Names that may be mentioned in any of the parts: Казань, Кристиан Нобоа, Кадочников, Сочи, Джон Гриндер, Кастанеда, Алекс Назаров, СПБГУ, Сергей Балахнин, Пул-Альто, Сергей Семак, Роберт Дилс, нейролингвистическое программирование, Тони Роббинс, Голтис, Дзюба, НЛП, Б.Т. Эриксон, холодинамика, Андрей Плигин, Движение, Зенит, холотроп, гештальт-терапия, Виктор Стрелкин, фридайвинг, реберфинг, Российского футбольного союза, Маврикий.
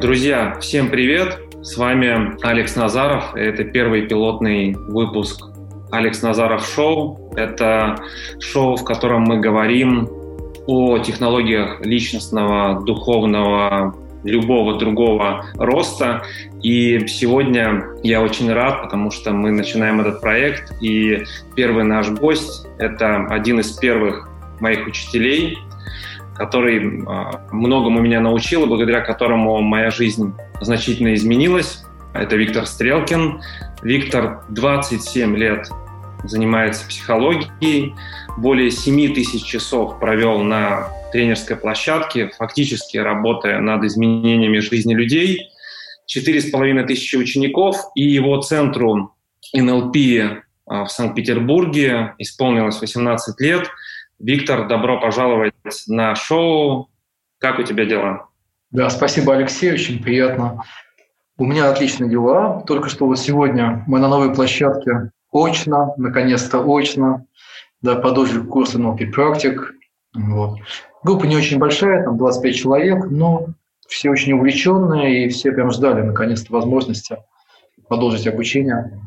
Друзья, всем привет! С вами Алекс Назаров. Это первый пилотный выпуск «Алекс Назаров шоу». Это шоу, в котором мы говорим о технологиях личностного, духовного, любого другого роста. И сегодня я очень рад, потому что мы начинаем этот проект. И первый наш гость — это один из первых моих учителей, который многому меня научил и благодаря которому моя жизнь значительно изменилась. Это Виктор Стрелкин. Виктор 27 лет занимается психологией, более 7 тысяч часов провел на тренерской площадке, фактически работая над изменениями жизни людей, 4,5 тысячи учеников, и его центру НЛП в Санкт-Петербурге исполнилось 18 лет. Виктор, добро пожаловать на шоу. Как у тебя дела? Да, спасибо, Алексей, очень приятно. У меня отличные дела. Только что вот сегодня мы на новой площадке очно, наконец-то очно, да, продолжили курс НЛП практик. Вот. Группа не очень большая, там 25 человек, но все очень увлеченные и все прям ждали наконец-то возможности продолжить обучение.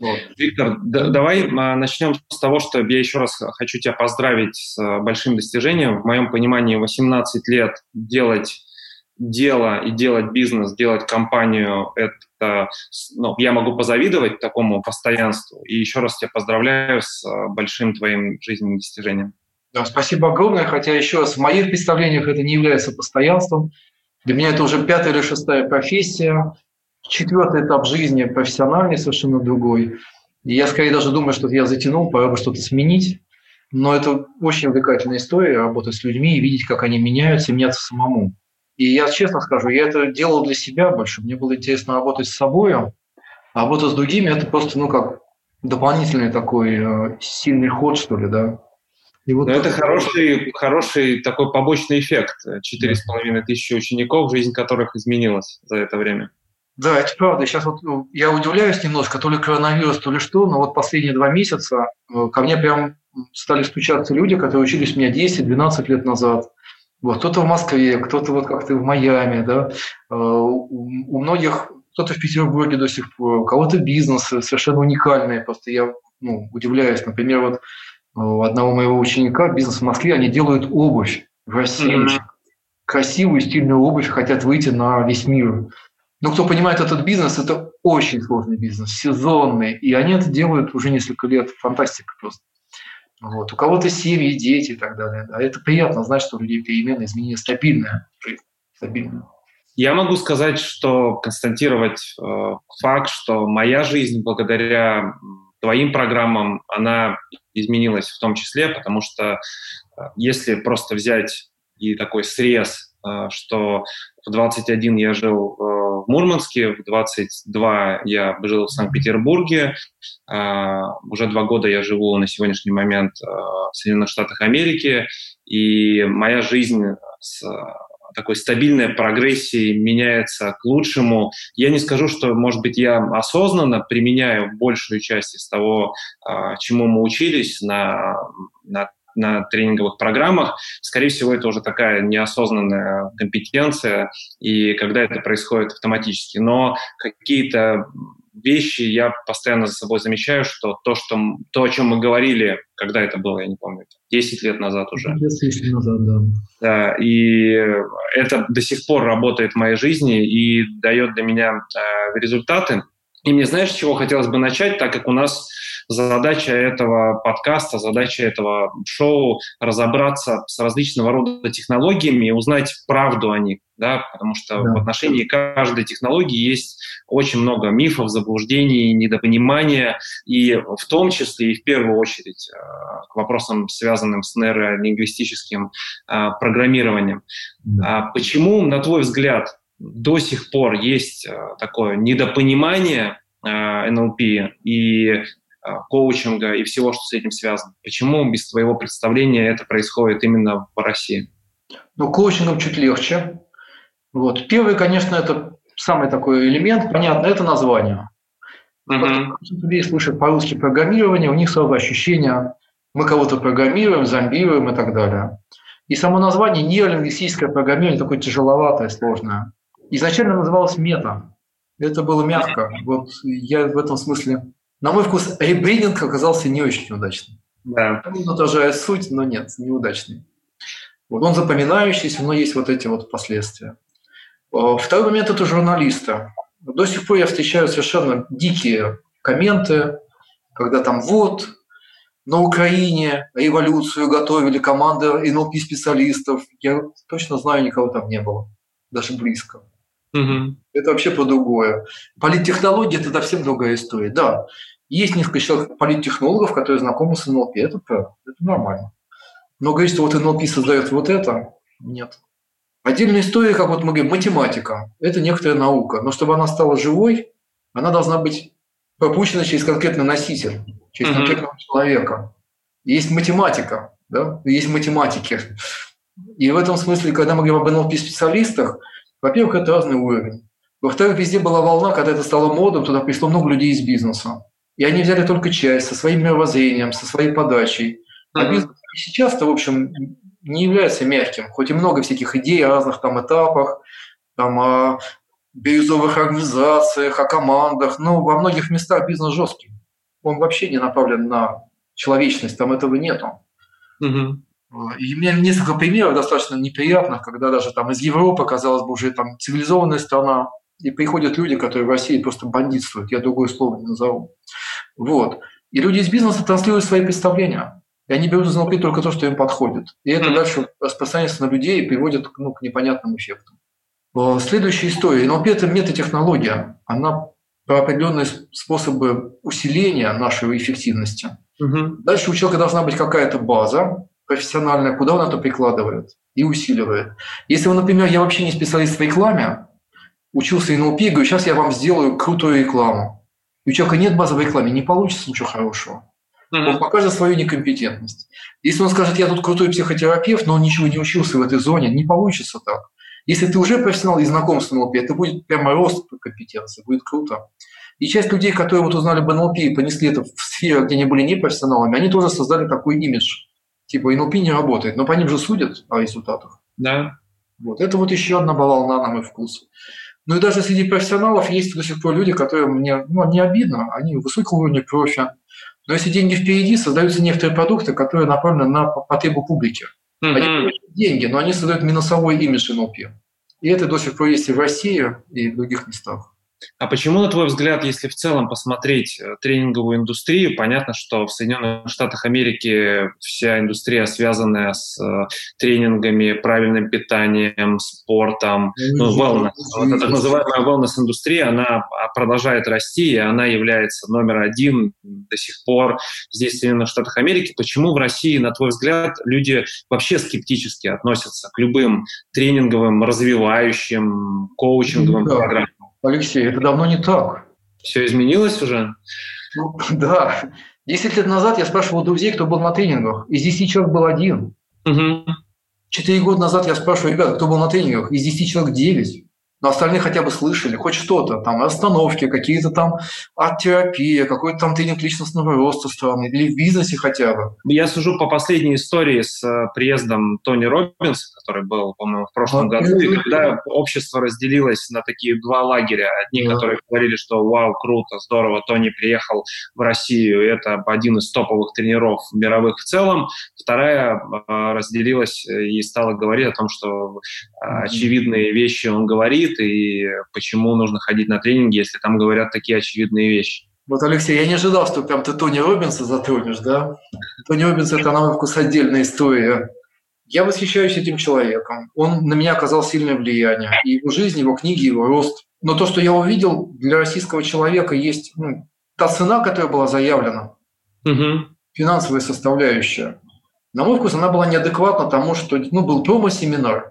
Вот. Виктор, давай начнем с того, что я еще раз хочу тебя поздравить с большим достижением. В моем понимании 18 лет делать дело и делать бизнес, делать компанию, это, ну, я могу позавидовать такому постоянству. И еще раз тебя поздравляю с большим твоим жизненным достижением. Да, спасибо огромное, хотя еще раз в моих представлениях это не является постоянством. Для меня это уже 5-я или 6-я профессия. 4-й этап жизни профессиональный, совершенно другой. И я скорее даже думаю, что я затянул, пора бы что-то сменить. Но это очень увлекательная история, работать с людьми и видеть, как они меняются, и меняться самому. И я честно скажу, я это делал для себя больше. Мне было интересно работать с собой, а работа с другими – это просто, ну, как дополнительный такой сильный ход, что ли, да. И вот это хороший такой побочный эффект. 4,5 тысячи учеников, жизнь которых изменилась за это время. Да, это правда. Сейчас вот я удивляюсь немножко, то ли коронавирус, то ли что, но вот последние 2 месяца ко мне прям стали стучаться люди, которые учились у меня 10-12 лет назад. Вот, кто-то в Москве, кто-то вот как-то в Майами, да. У многих, кто-то в Петербурге до сих пор, у кого-то бизнес совершенно уникальный. Просто я удивляюсь. Например, вот одного моего ученика, бизнес в Москве, они делают обувь в России. Mm-hmm. Красивую, стильную обувь, хотят выйти на весь мир. Но кто понимает этот бизнес, это очень сложный бизнес, сезонный. И они это делают уже несколько лет. Фантастика просто. Вот. У кого-то семьи, дети и так далее. А это приятно знать, что у людей перемены, изменения стабильные. Я могу сказать, что констатировать факт, что моя жизнь благодаря твоим программам, она изменилась в том числе, потому что если просто взять и такой срез, что в 21 я жил в Мурманске, в 22 я жил в Санкт-Петербурге, уже 2 года я живу на сегодняшний момент в Соединенных Штатах Америки, и моя жизнь с такой стабильной прогрессией меняется к лучшему. Я не скажу, что, может быть, я осознанно применяю большую часть из того, чему мы учились на тренинговых программах. Скорее всего, это уже такая неосознанная компетенция, и когда это происходит автоматически. Но какие-то вещи я постоянно за собой замечаю, что то, о чем мы говорили, когда это было, я не помню, 10 лет назад уже. 10 лет назад, да. Да, и это до сих пор работает в моей жизни и дает для меня результаты. И мне, знаешь, с чего хотелось бы начать, так как у нас задача этого подкаста, задача этого шоу – разобраться с различного рода технологиями и узнать правду о них, да, потому что в отношении каждой технологии есть очень много мифов, заблуждений, недопонимания, и в том числе, и в первую очередь, к вопросам, связанным с нейролингвистическим программированием. Да. Почему, на твой взгляд, до сих пор есть такое недопонимание НЛП и коучинга и всего, что с этим связано? Почему, без твоего представления, это происходит именно в России? Ну, коучингом чуть легче. Вот. Первый, конечно, это самый такой элемент, понятно, это название. Потому что людей слышат по-русски программирование, у них сразу ощущение, мы кого-то программируем, зомбируем и так далее. И само название нейролингвистическое программирование такое тяжеловатое, сложное. изначально называлось мета. Это было мягко. Вот я в этом смысле... На мой вкус, ребрендинг оказался не очень удачным. Да. Он отражает суть, но нет, неудачный. Вот он запоминающийся, но есть вот эти вот последствия. Второй момент – это журналиста. До сих пор я встречаю совершенно дикие комменты, когда там вот на Украине революцию готовили команда НЛП-специалистов. Я точно знаю, никого там не было, даже близко. Угу. Это вообще про другое. Политтехнология – это совсем другая история. Да, есть несколько человек политтехнологов, которые знакомы с НЛП. Это нормально. Но говорить, что вот НЛП создает вот это – нет. Отдельная история, как вот мы говорим, математика – это некоторая наука. Но чтобы она стала живой, она должна быть пропущена через конкретный носитель, через конкретного человека. Есть математика, да? Есть математики. И в этом смысле, когда мы говорим об НЛП-специалистах, во-первых, это разный уровень. Во-вторых, везде была волна, когда это стало модом, туда пришло много людей из бизнеса. И они взяли только часть со своим мировоззрением, со своей подачей. А бизнес сейчас-то, в общем, не является мягким. Хоть и много всяких идей о разных там этапах, там, о бирюзовых организациях, о командах, но во многих местах бизнес жесткий. Он вообще не направлен на человечность, там этого нету. И у меня несколько примеров достаточно неприятных, когда даже там из Европы, казалось бы, уже там цивилизованная страна, и приходят люди, которые в России просто бандитствуют, я другое слово не назову. Вот. И люди из бизнеса транслируют свои представления, и они берут из НЛП только то, что им подходит. И это дальше распространяется на людей и приводит к непонятным эффектам. Следующая история. НЛП – это метатехнология. Она про определенные способы усиления нашей эффективности. Дальше у человека должна быть какая-то база, профессиональное, куда он это прикладывает и усиливает. Если, например, я вообще не специалист в рекламе, учился НЛП и говорю, сейчас я вам сделаю крутую рекламу. И у человека нет базовой рекламы, не получится ничего хорошего. Он покажет свою некомпетентность. Если он скажет, я тут крутой психотерапевт, но он ничего не учился в этой зоне, не получится так. Если ты уже профессионал и знаком с НЛП, это будет прямо рост компетенции, будет круто. И часть людей, которые вот узнали об НЛП и понесли это в сферу, где они были не профессионалами, они тоже создали такой имидж. Типа НЛП не работает, но по ним же судят о результатах. Да. Вот. Это вот еще одна волна, на мой вкус. Ну и даже среди профессионалов есть до сих пор люди, которые мне не обидно, они высокого уровня профи. Но если деньги впереди, создаются некоторые продукты, которые направлены на потребу публики. Они получают деньги, но они создают минусовой имидж НЛП. И это до сих пор есть и в России, и в других местах. А почему, на твой взгляд, если в целом посмотреть тренинговую индустрию, понятно, что в Соединенных Штатах Америки вся индустрия, связанная с тренингами, правильным питанием, спортом, wellness, вот так называемая wellness-индустрия, она продолжает расти, и она является номер один до сих пор здесь, в Соединенных Штатах Америки. Почему в России, на твой взгляд, люди вообще скептически относятся к любым тренинговым, развивающим, коучинговым программам? Алексей, это давно не так. Все изменилось уже? Ну, да. 10 лет назад я спрашивал друзей, кто был на тренингах. Из 10 человек был один. 4 года назад я спрашиваю, ребята, кто был на тренингах? Из 10 человек 9. Но остальные хотя бы слышали хоть что-то. Там остановки, какие-то там арт-терапия, какой-то там тренинг личностного роста странный. Или в бизнесе хотя бы. Я сужу по последней истории с приездом Тони Роббинса, который был, по-моему, в прошлом году. И когда общество разделилось на такие два лагеря. Одни, которые говорили, что вау, круто, здорово, Тони приехал в Россию. Это один из топовых тренеров мировых в целом. Вторая разделилась и стала говорить о том, что очевидные вещи он говорит, и почему нужно ходить на тренинги, если там говорят такие очевидные вещи. Вот, Алексей, я не ожидал, что прям ты Тони Роббинса затронешь, да? Тони Роббинс – это, на мой вкус, отдельная история. Я восхищаюсь этим человеком. Он на меня оказал сильное влияние. И его жизнь, его книги, его рост. Но то, что я увидел, для российского человека есть та цена, которая была заявлена, финансовая составляющая. На мой вкус, она была неадекватна тому, что был промо-семинар.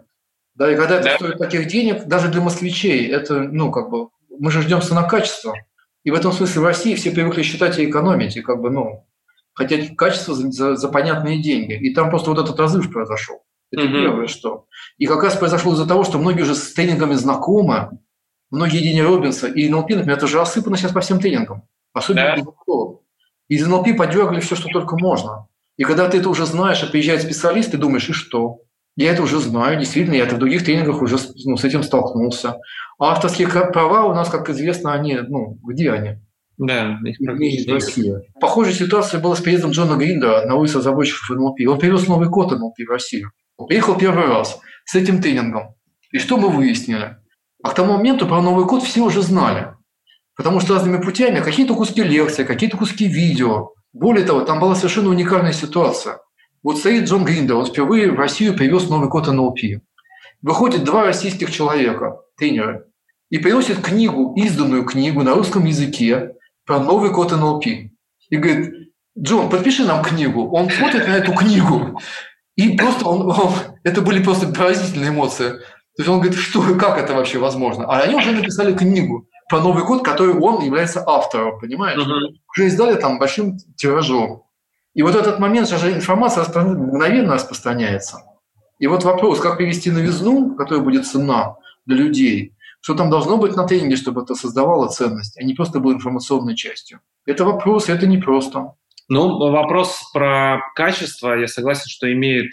Да, и когда это стоит таких денег, даже для москвичей, это, мы же ждем цена-качество. И в этом смысле в России все привыкли считать и экономить, и хотеть качество за понятные деньги. И там просто вот этот разрыв произошел. Это первое, что. И как раз произошло из-за того, что многие уже с тренингами знакомы, многие Дени Роббинса и НЛП, например, это же осыпано сейчас по всем тренингам, особенно из НЛП подергали все, что только можно. И когда ты это уже знаешь, и приезжает специалист, ты думаешь, и что? Я это уже знаю, действительно, я это в других тренингах уже с этим столкнулся. А авторские права у нас, как известно, они, где они? Да, их практически нет. Россия. Похожая ситуация была с приездом Джона Гриндера, одного из разработчиков НЛП. Он привез новый код НЛП в Россию. Приехал первый раз с этим тренингом. И что мы выяснили? А к тому моменту про новый код все уже знали. Потому что разными путями, какие-то куски лекций, какие-то куски видео. Более того, там была совершенно уникальная ситуация. Вот стоит Джон Гриндер, он впервые в Россию привез новый код НЛП. Выходит два российских человека, тренера, и приносит книгу, изданную книгу на русском языке про новый код НЛП. И говорит: Джон, подпиши нам книгу. Он смотрит на эту книгу. И просто это были просто поразительные эмоции. То есть он говорит, что и как это вообще возможно? А они уже написали книгу про Новый год, который он является автором, понимаешь? Uh-huh. Уже издали там большим тиражом. И вот этот момент, же информация мгновенно распространяется. И вот вопрос, как привести новизну, которая будет ценна для людей, что там должно быть на тренинге, чтобы это создавало ценность, а не просто было информационной частью. Это вопрос, это непросто. Ну, вопрос про качество, я согласен, что имеет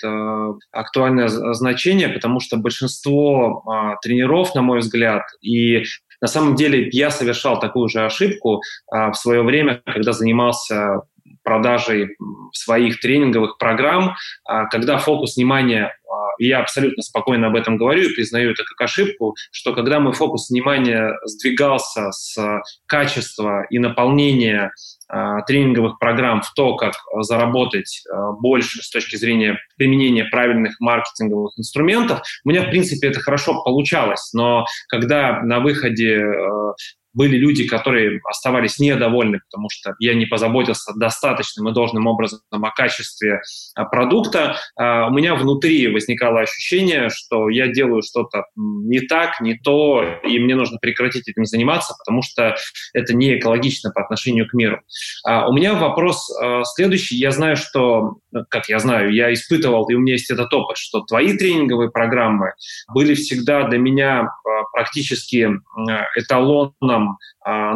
актуальное значение, потому что большинство тренеров, на мой взгляд, и на самом деле я совершал такую же ошибку в свое время, когда занимался продажей своих тренинговых программ, когда фокус внимания, я абсолютно спокойно об этом говорю и признаю это как ошибку, что когда мой фокус внимания сдвигался с качества и наполнения тренинговых программ в то, как заработать больше с точки зрения применения правильных маркетинговых инструментов, у меня, в принципе, это хорошо получалось. Но когда на выходе были люди, которые оставались недовольны, потому что я не позаботился достаточным и должным образом о качестве продукта, у меня внутри возникало ощущение, что я делаю что-то не так, не то, и мне нужно прекратить этим заниматься, потому что это не экологично по отношению к миру. У меня вопрос следующий. Я знаю, что, как я знаю, я испытывал, и у меня есть этот опыт, что твои тренинговые программы были всегда для меня практически эталоном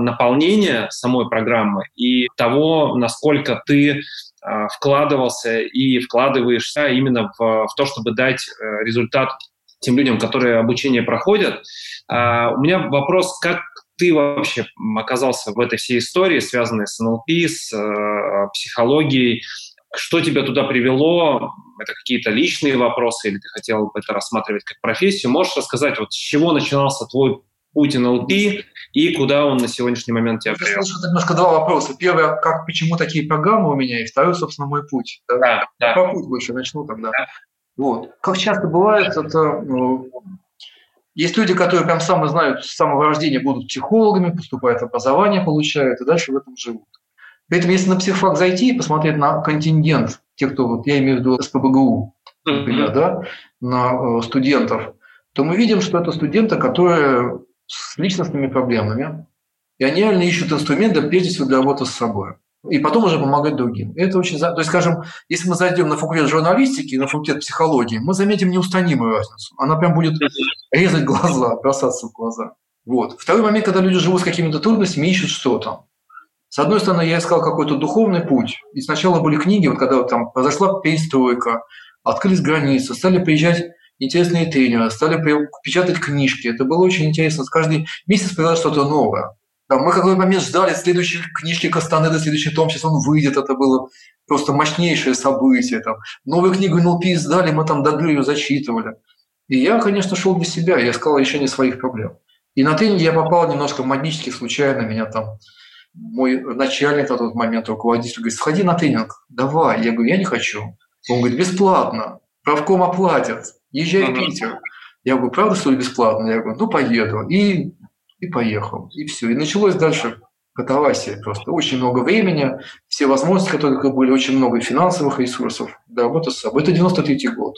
наполнения самой программы и того, насколько ты вкладывался и вкладываешься именно в то, чтобы дать результат тем людям, которые обучение проходят. У меня вопрос, как ты вообще оказался в этой всей истории, связанной с НЛП, с психологией? Что тебя туда привело? Это какие-то личные вопросы или ты хотел бы это рассматривать как профессию? Можешь рассказать, вот с чего начинался твой путь НЛП и куда он на сегодняшний момент тебя привел? Я слышал немножко два вопроса. Первое, как, почему такие программы у меня, и второй, собственно, мой путь. Да. Про путь больше начну тогда. Да. Вот. Как часто бывает, есть люди, которые прям сами знают, с самого рождения будут психологами, поступают в образование, получают, и дальше в этом живут. При этом, если на психфак зайти и посмотреть на контингент, тех, кто, я имею в виду СПБГУ, например, на студентов, то мы видим, что это студенты, которые с личностными проблемами, и они реально ищут инструменты, прежде всего, для работы с собой. И потом уже помогать другим. Это очень... То есть, скажем, если мы зайдем на факультет журналистики и на факультет психологии, мы заметим неустанимую разницу. Она прям будет резать глаза, бросаться в глаза. Вот. Второй момент, когда люди живут с какими-то трудностями, ищут что-то. С одной стороны, я искал какой-то духовный путь. И сначала были книги, вот когда там произошла перестройка, открылись границы, стали приезжать интересные тренеры, стали печатать книжки. Это было очень интересно. Каждый месяц появилось что-то новое. Там, мы в какой-то момент ждали следующей книжки Кастанеды, следующий том, сейчас он выйдет. Это было просто мощнейшее событие. Там. Новую книгу НЛП издали, мы там до дыр ее зачитывали. И я, конечно, шел без себя, я искал решение своих проблем. И на тренинге я попал немножко магически, случайно. Меня там мой начальник на тот момент, руководитель, говорит: сходи на тренинг, давай. Я говорю: я не хочу. Он говорит: бесплатно, правком оплатят. Езжай в Питер. Я говорю: правда, что ли, бесплатно? Я говорю: поеду. И поехал. И все. И началось дальше катавасия. Просто очень много времени, все возможности, которые были, очень много финансовых ресурсов. Да, вот это 93-й год.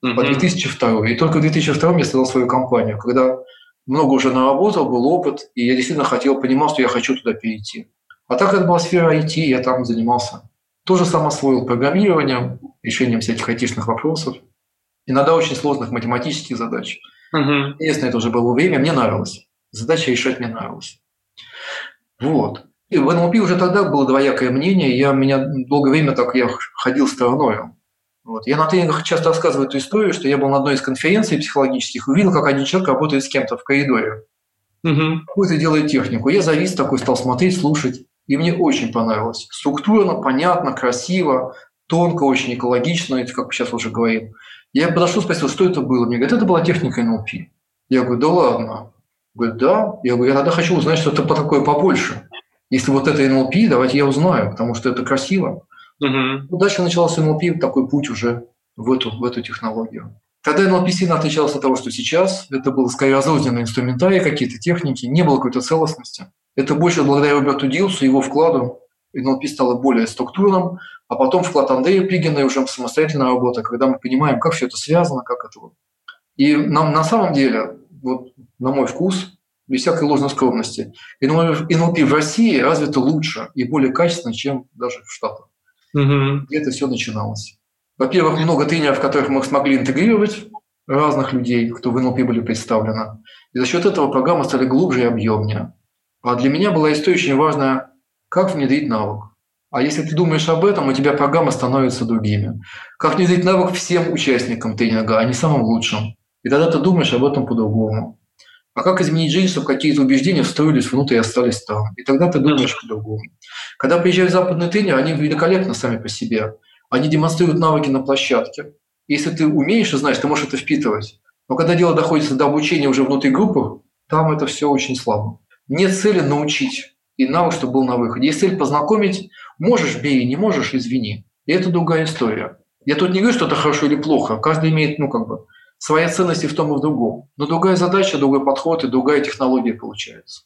По 2002. И только в 2002 я создал свою компанию, когда много уже наработал, был опыт, и я действительно понимал, что я хочу туда перейти. А так это была сфера IT, я там занимался. Тоже сам освоил программирование, решением всяких айтишных вопросов. Иногда очень сложных математических задач. Интересно, это уже было время, мне нравилось. Задача решать мне нравилась. Вот. И в НЛП уже тогда было двоякое мнение. Я меня долгое время так я ходил стороной. Вот. Я на тренингах часто рассказываю эту историю, что я был на одной из конференций психологических и увидел, как один человек работает с кем-то в коридоре. Угу. Какой-то делает технику. Я завис такой, стал смотреть, слушать. И мне очень понравилось. Структурно, понятно, красиво, тонко, очень экологично, как мы сейчас уже говорим. Я подошел, спросил, что это было. Мне говорят, это была техника НЛП. Я говорю, да ладно. Говорит, да. Я говорю, я тогда хочу узнать что-то такое побольше. Если вот это НЛП, давайте я узнаю, потому что это красиво. Угу. Дальше начался НЛП, такой путь уже в эту технологию. Тогда НЛП сильно отличался от того, что сейчас. Это было скорее разрозненные инструментарии, какие-то техники, не было какой-то целостности. Это больше благодаря Роберту Дилсу, его вкладу. НЛП стало более структурным, а потом вклад Андрея Плигина и уже самостоятельная работа, когда мы понимаем, как все это связано, как это. И нам на самом деле, вот на мой вкус, без всякой ложной скромности, НЛП в России развито лучше и более качественно, чем даже в Штатах. Угу. Где это все начиналось. Во-первых, много тренеров, которых мы смогли интегрировать, разных людей, кто в НЛП были представлены. И за счет этого программы стали глубже и объемнее. А для меня была история очень важная, как внедрить навык. А если ты думаешь об этом, у тебя программа становится другими. Как внедрить навык всем участникам тренинга, а не самым лучшим. И тогда ты думаешь об этом по-другому. А как изменить жизнь, чтобы какие-то убеждения встроились внутрь и остались там. И тогда ты думаешь по-другому. Когда приезжают западные тренеры, они великолепны сами по себе. Они демонстрируют навыки на площадке. Если ты умеешь и знаешь, ты можешь это впитывать. Но когда дело доходит до обучения уже внутри группы, там это все очень слабо. Нет цели научить и навык, чтобы был на выходе. Есть цель познакомить. Можешь – бери, не можешь – извини. И это другая история. Я тут не говорю, что это хорошо или плохо. Каждый имеет, своя ценность и в том, и в другом. Но другая задача, другой подход и другая технология получается.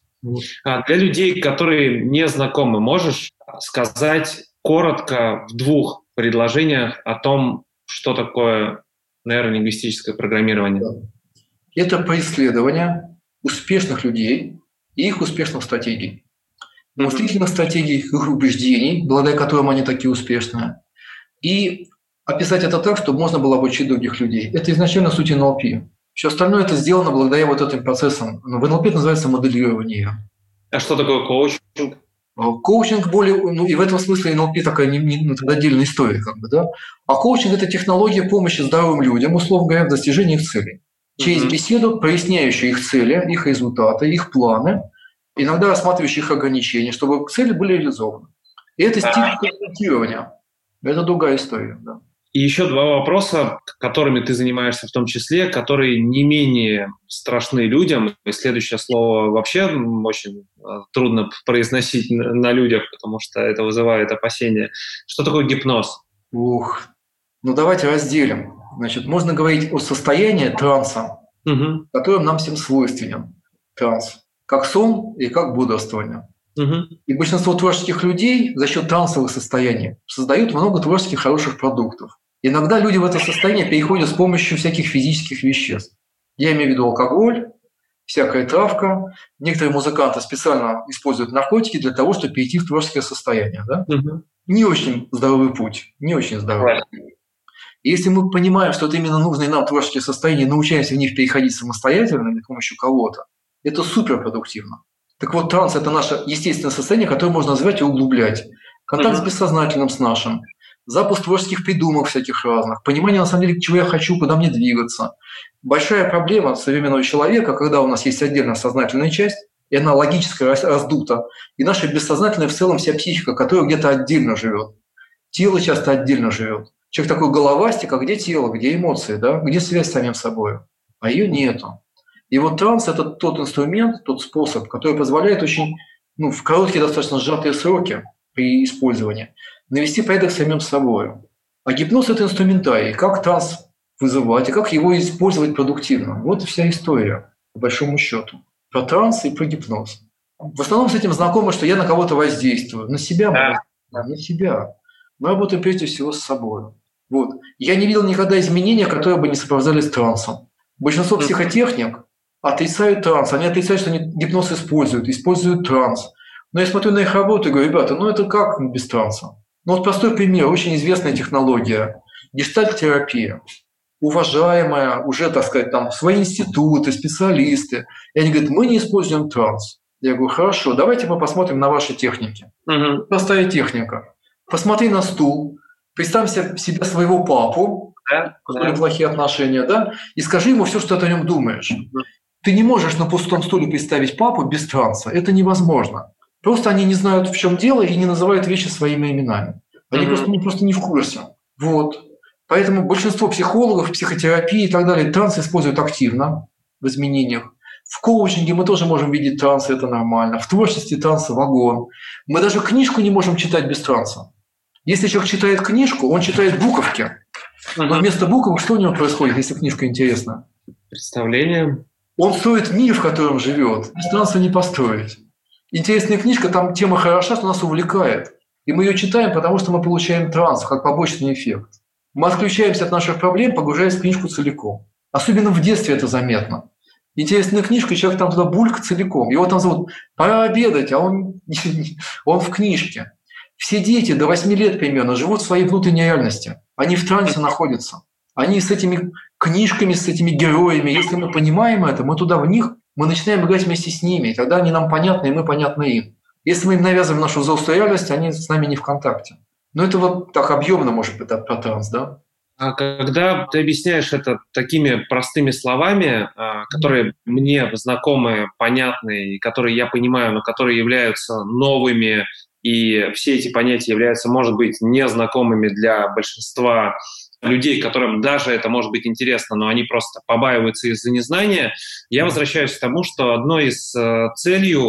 А для людей, которые не знакомы, можешь сказать коротко в двух предложениях о том, что такое нейролингвистическое программирование? Да. Это преследование успешных людей и их успешных стратегий. Мыслительных стратегий, их убеждений, благодаря которым они такие успешные. И описать это так, чтобы можно было обучить других людей. Это изначально суть НЛП. Все остальное это сделано благодаря вот этим процессам. В НЛП это называется моделирование. А что такое коучинг? Коучинг более... и в этом смысле НЛП такая отдельная история. А коучинг – это технология помощи здоровым людям, условно говоря, в достижении их целей. Через беседу, проясняющую их цели, их результаты, их планы, иногда рассматривающие их ограничения, чтобы цели были реализованы. И это стиль консультирования. Это другая история, да. И еще два вопроса, которыми ты занимаешься в том числе, которые не менее страшны людям. И следующее слово вообще очень трудно произносить на людях, потому что это вызывает опасения. Что такое гипноз? Давайте разделим. Можно говорить о состоянии транса, которым нам всем свойственен транс, как сон и как бодрствование. И большинство творческих людей за счет трансовых состояний создают много творческих хороших продуктов. Иногда люди в это состояние переходят с помощью всяких физических веществ. Я имею в виду алкоголь, всякая травка. Некоторые музыканты специально используют наркотики для того, чтобы перейти в творческое состояние. Да? Не очень здоровый путь, не очень здоровый. Если мы понимаем, что это именно нужные нам творческие состояния, научаемся в них переходить самостоятельно или с помощью кого-то, это суперпродуктивно. Так вот, транс – это наше естественное состояние, которое можно назвать и углублять. Контакт с бессознательным, с нашим. Запуск творческих придумок всяких разных. Понимание, на самом деле, чего я хочу, куда мне двигаться. Большая проблема современного человека, когда у нас есть отдельная сознательная часть, и она логически раздута. И наша бессознательная в целом вся психика, которая где-то отдельно живет. Тело часто отдельно живет. Человек такой головастик, а где тело, где эмоции, да? Где связь с самим собой? А ее нету. И вот транс – это тот инструмент, тот способ, который позволяет очень в короткие, достаточно сжатые сроки при использовании навести порядок самим собой. А гипноз – это инструментарий, как транс вызывать и как его использовать продуктивно. Вот вся история, по большому счету, про транс и про гипноз. В основном с этим знакомо, что я на кого-то воздействую, на себя, на себя. Мы работаем прежде всего с собой. Вот. Я не видел никогда изменения, которые бы не сопровождались трансом. Большинство психотехник отрицают транс, они отрицают, что они гипноз используют транс. Но я смотрю на их работу и говорю, ребята, это как без транса? Вот простой пример, очень известная технология, гештальт-терапия, уважаемая уже, свои институты, специалисты. И они говорят, мы не используем транс. Я говорю, хорошо, давайте мы посмотрим на ваши техники. Простая техника. Посмотри на стул, Представь себе своего папу, да, у которого плохие отношения, да, и скажи ему все, что ты о нем думаешь. Ты не можешь на пустом стуле представить папу без транса. Это невозможно. Просто они не знают, в чем дело, и не называют вещи своими именами. Они просто не в курсе. Вот. Поэтому большинство психологов, психотерапии и так далее транс используют активно в изменениях. В коучинге мы тоже можем видеть транс, это нормально. В творчестве транса вагон. Мы даже книжку не можем читать без транса. Если человек читает книжку, он читает буковки. Но вместо буквы что у него происходит, если книжка интересна? Представление. Он строит мир, в котором живет. Без транса не построить. Интересная книжка, там тема хороша, что нас увлекает. И мы ее читаем, потому что мы получаем транс, как побочный эффект. Мы отключаемся от наших проблем, погружаясь в книжку целиком. Особенно в детстве это заметно. Интересная книжка, человек там туда бульк целиком. Его там зовут «Пора обедать», а он в книжке. Все дети до 8 лет примерно живут в своей внутренней реальности. Они в трансе находятся. Они с этими книжками, с этими героями. Если мы понимаем это, мы туда в них, мы начинаем играть вместе с ними. И тогда они нам понятны, и мы понятны им. Если мы им навязываем нашу взрослую реальность, они с нами не в контакте. Но это вот так объемно может быть про транс, да? А когда ты объясняешь это такими простыми словами, которые мне знакомы, понятны, и которые я понимаю, но которые являются новыми, и все эти понятия являются, может быть, незнакомыми для большинства людей, которым даже это может быть интересно, но они просто побаиваются из-за незнания, я возвращаюсь к тому, что одной из целей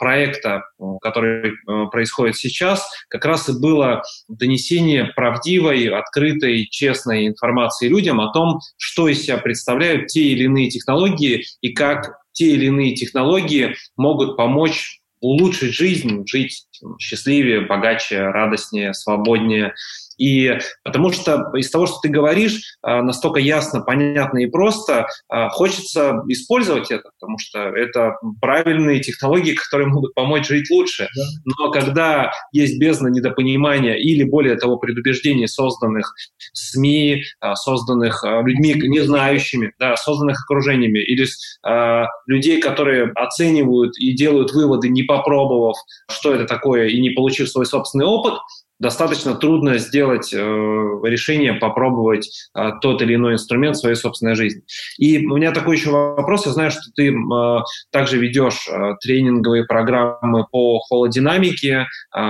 проекта, который происходит сейчас, как раз и было донесение правдивой, открытой, честной информации людям о том, что из себя представляют те или иные технологии и как те или иные технологии могут помочь улучшить жизнь, жить счастливее, богаче, радостнее, свободнее. И потому что из того, что ты говоришь, настолько ясно, понятно и просто, хочется использовать это, потому что это правильные технологии, которые могут помочь жить лучше. Да. Но когда есть бездна недопонимания или, более того, предубеждений, созданных СМИ, созданных людьми, не знающими, да, созданных окружениями, или людей, которые оценивают и делают выводы, не попробовав, что это такое, и не получив свой собственный опыт, достаточно трудно сделать решение, попробовать тот или иной инструмент в своей собственной жизни. И у меня такой еще вопрос. Я знаю, что ты также ведешь тренинговые программы по холодинамике.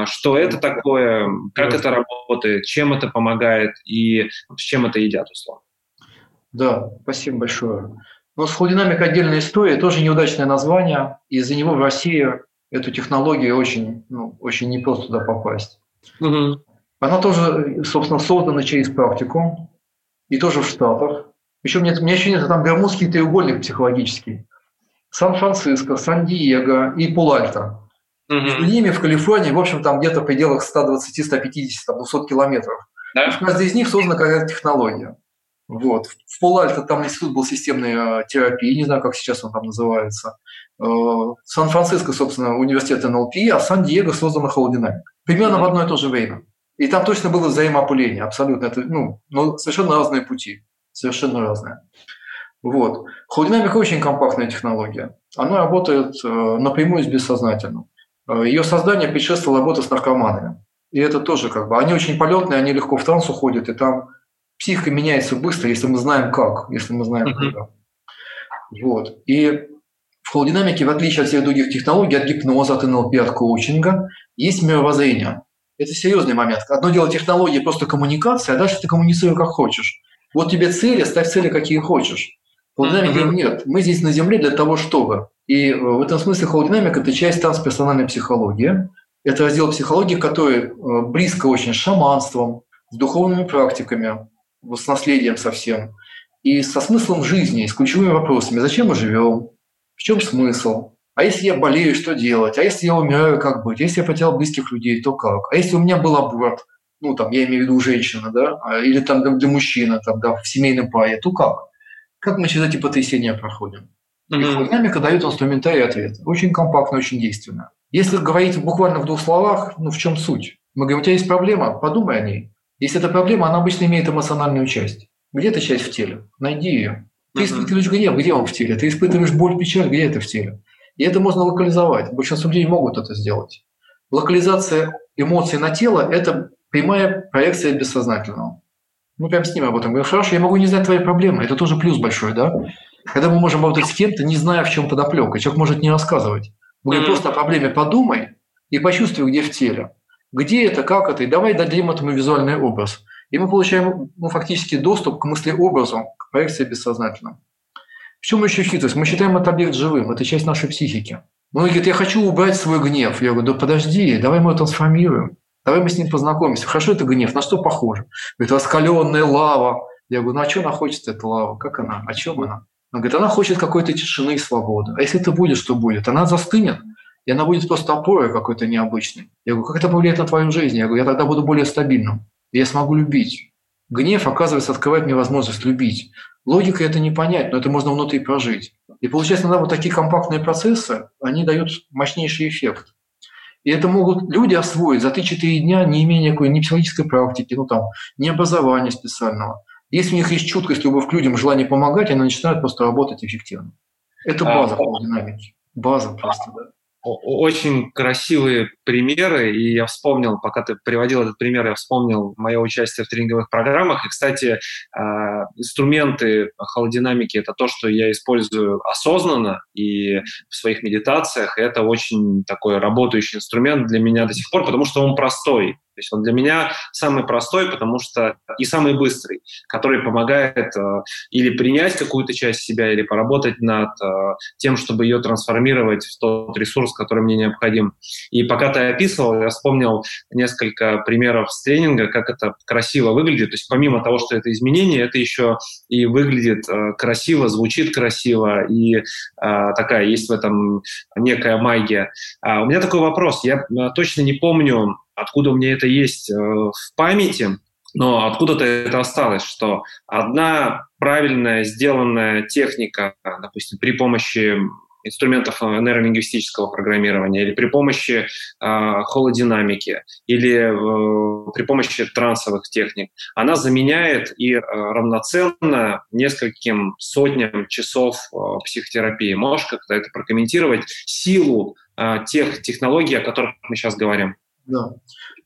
Что это такое? Как это работает? Чем это помогает? И с чем это едят, условно? Да, спасибо большое. Но с холодинамикой отдельная история. Тоже неудачное название. Из-за него в России эту технологию очень непросто туда попасть. Она тоже, собственно, создана через практику, и тоже в Штатах. Причем у меня ощущение, что там Бермудский треугольник психологический. Сан-Франциско, Сан-Диего и Пул-Альто. Между ними в Калифорнии, в общем, там где-то в пределах 120-150-200 километров. Да? В каждой из них создана какая-то технология. Вот. В Пул-Альто там институт был системной терапии, не знаю, как сейчас он там называется. В Сан-Франциско, собственно, университет НЛП, а в Сан-Диего создана холодинамика. Примерно в одно и то же время. И там точно было взаимоопыление, абсолютно. Это, но совершенно разные пути. Совершенно разные. Вот. Холодинамика очень компактная технология. Она работает напрямую с бессознательным. Ее создание предшествовало работе с наркоманами. И это тоже они очень полетные, они легко в транс уходят, и там психика меняется быстро, если мы знаем как, если мы знаем когда. Вот. И в холодинамике, в отличие от всех других технологий, от гипноза, от НЛП, от коучинга, есть мировоззрение. Это серьезный момент. Одно дело технологии, просто коммуникация, а дальше ты коммуницируешь как хочешь. Вот тебе цели, ставь цели, какие хочешь. В холодинамике нет. Мы здесь на Земле для того, чтобы. И в этом смысле холодинамика – это часть трансперсональной психологии. Это раздел психологии, который близко очень с шаманством, с духовными практиками, с наследием совсем, и со смыслом жизни, и с ключевыми вопросами. Зачем мы живем? В чем смысл? А если я болею, что делать? А если я умираю, как быть? А если я потерял близких людей, то как? А если у меня был аборт, я имею в виду женщина, да, или там для мужчины, там, да, в семейном паре, то как? Как мы через эти потрясения проходим? И холодинамика дает инструментарий ответ. Очень компактно, очень действенно. Если говорить буквально в двух словах, в чем суть? Мы говорим, у тебя есть проблема, подумай о ней. Если эта проблема, она обычно имеет эмоциональную часть. Где эта часть в теле? Найди ее. Ты испытываешь гнев, где он в теле? Ты испытываешь боль, печаль, где это в теле? И это можно локализовать. Большинство людей могут это сделать. Локализация эмоций на тело – это прямая проекция бессознательного. Мы прям с ним об этом говорим. Хорошо, я могу не знать твои проблемы. Это тоже плюс большой, да? Когда мы можем работать с кем-то, не зная, в чем подоплека. Человек может не рассказывать. Мы говорим, просто о проблеме подумай и почувствуй, где в теле. Где это, как это, и давай дадим этому визуальный образ. И мы получаем фактически доступ к мыслеобразу, к проекции бессознательного. В чем еще хитрость? Мы считаем этот объект живым, это часть нашей психики. Многие говорят, я хочу убрать свой гнев. Я говорю, да подожди, давай мы его трансформируем. Давай мы с ним познакомимся. Хорошо, это гнев, на что похоже? Говорит, раскаленная лава. Я говорю, ну а что она хочет, эта лава? Как она? О чем она? Она говорит, она хочет какой-то тишины и свободы. А если это будет, что будет? Она застынет, и она будет просто опорой какой-то необычной. Я говорю, как это повлияет на твою жизнь? Я говорю, я тогда буду более стабильным, и я смогу любить. Гнев, оказывается, открывает мне возможность любить. Логика это не понять, но это можно внутри прожить. И получается, иногда вот такие компактные процессы, они дают мощнейший эффект. И это могут люди освоить за 3-4 дня, не имея никакой ни психологической практики, ну, там, ни образования специального. Если у них есть чуткость, любовь к людям, желание помогать, они начинают просто работать эффективно. Это база холодинамики. База просто, да. Очень красивые примеры, и я вспомнил, пока ты приводил этот пример, я вспомнил мое участие в тренинговых программах. И, кстати, инструменты холодинамики – это то, что я использую осознанно и в своих медитациях. И это очень такой работающий инструмент для меня до сих пор, потому что он простой. То есть он для меня самый простой, потому что и самый быстрый, который помогает или принять какую-то часть себя, или поработать над тем, чтобы ее трансформировать в тот ресурс, который мне необходим. И пока ты описывал, я вспомнил несколько примеров с тренинга, как это красиво выглядит. То есть помимо того, что это изменение, это еще и выглядит красиво, звучит красиво, и такая есть в этом некая магия. У меня такой вопрос. Я точно не помню, откуда у меня это есть в памяти, но откуда-то это осталось, что одна правильная сделанная техника, допустим, при помощи инструментов нейролингвистического программирования или при помощи холодинамики или при помощи трансовых техник, она заменяет и равноценно нескольким сотням часов психотерапии. Можешь как-то это прокомментировать? Силу тех технологий, о которых мы сейчас говорим. Да.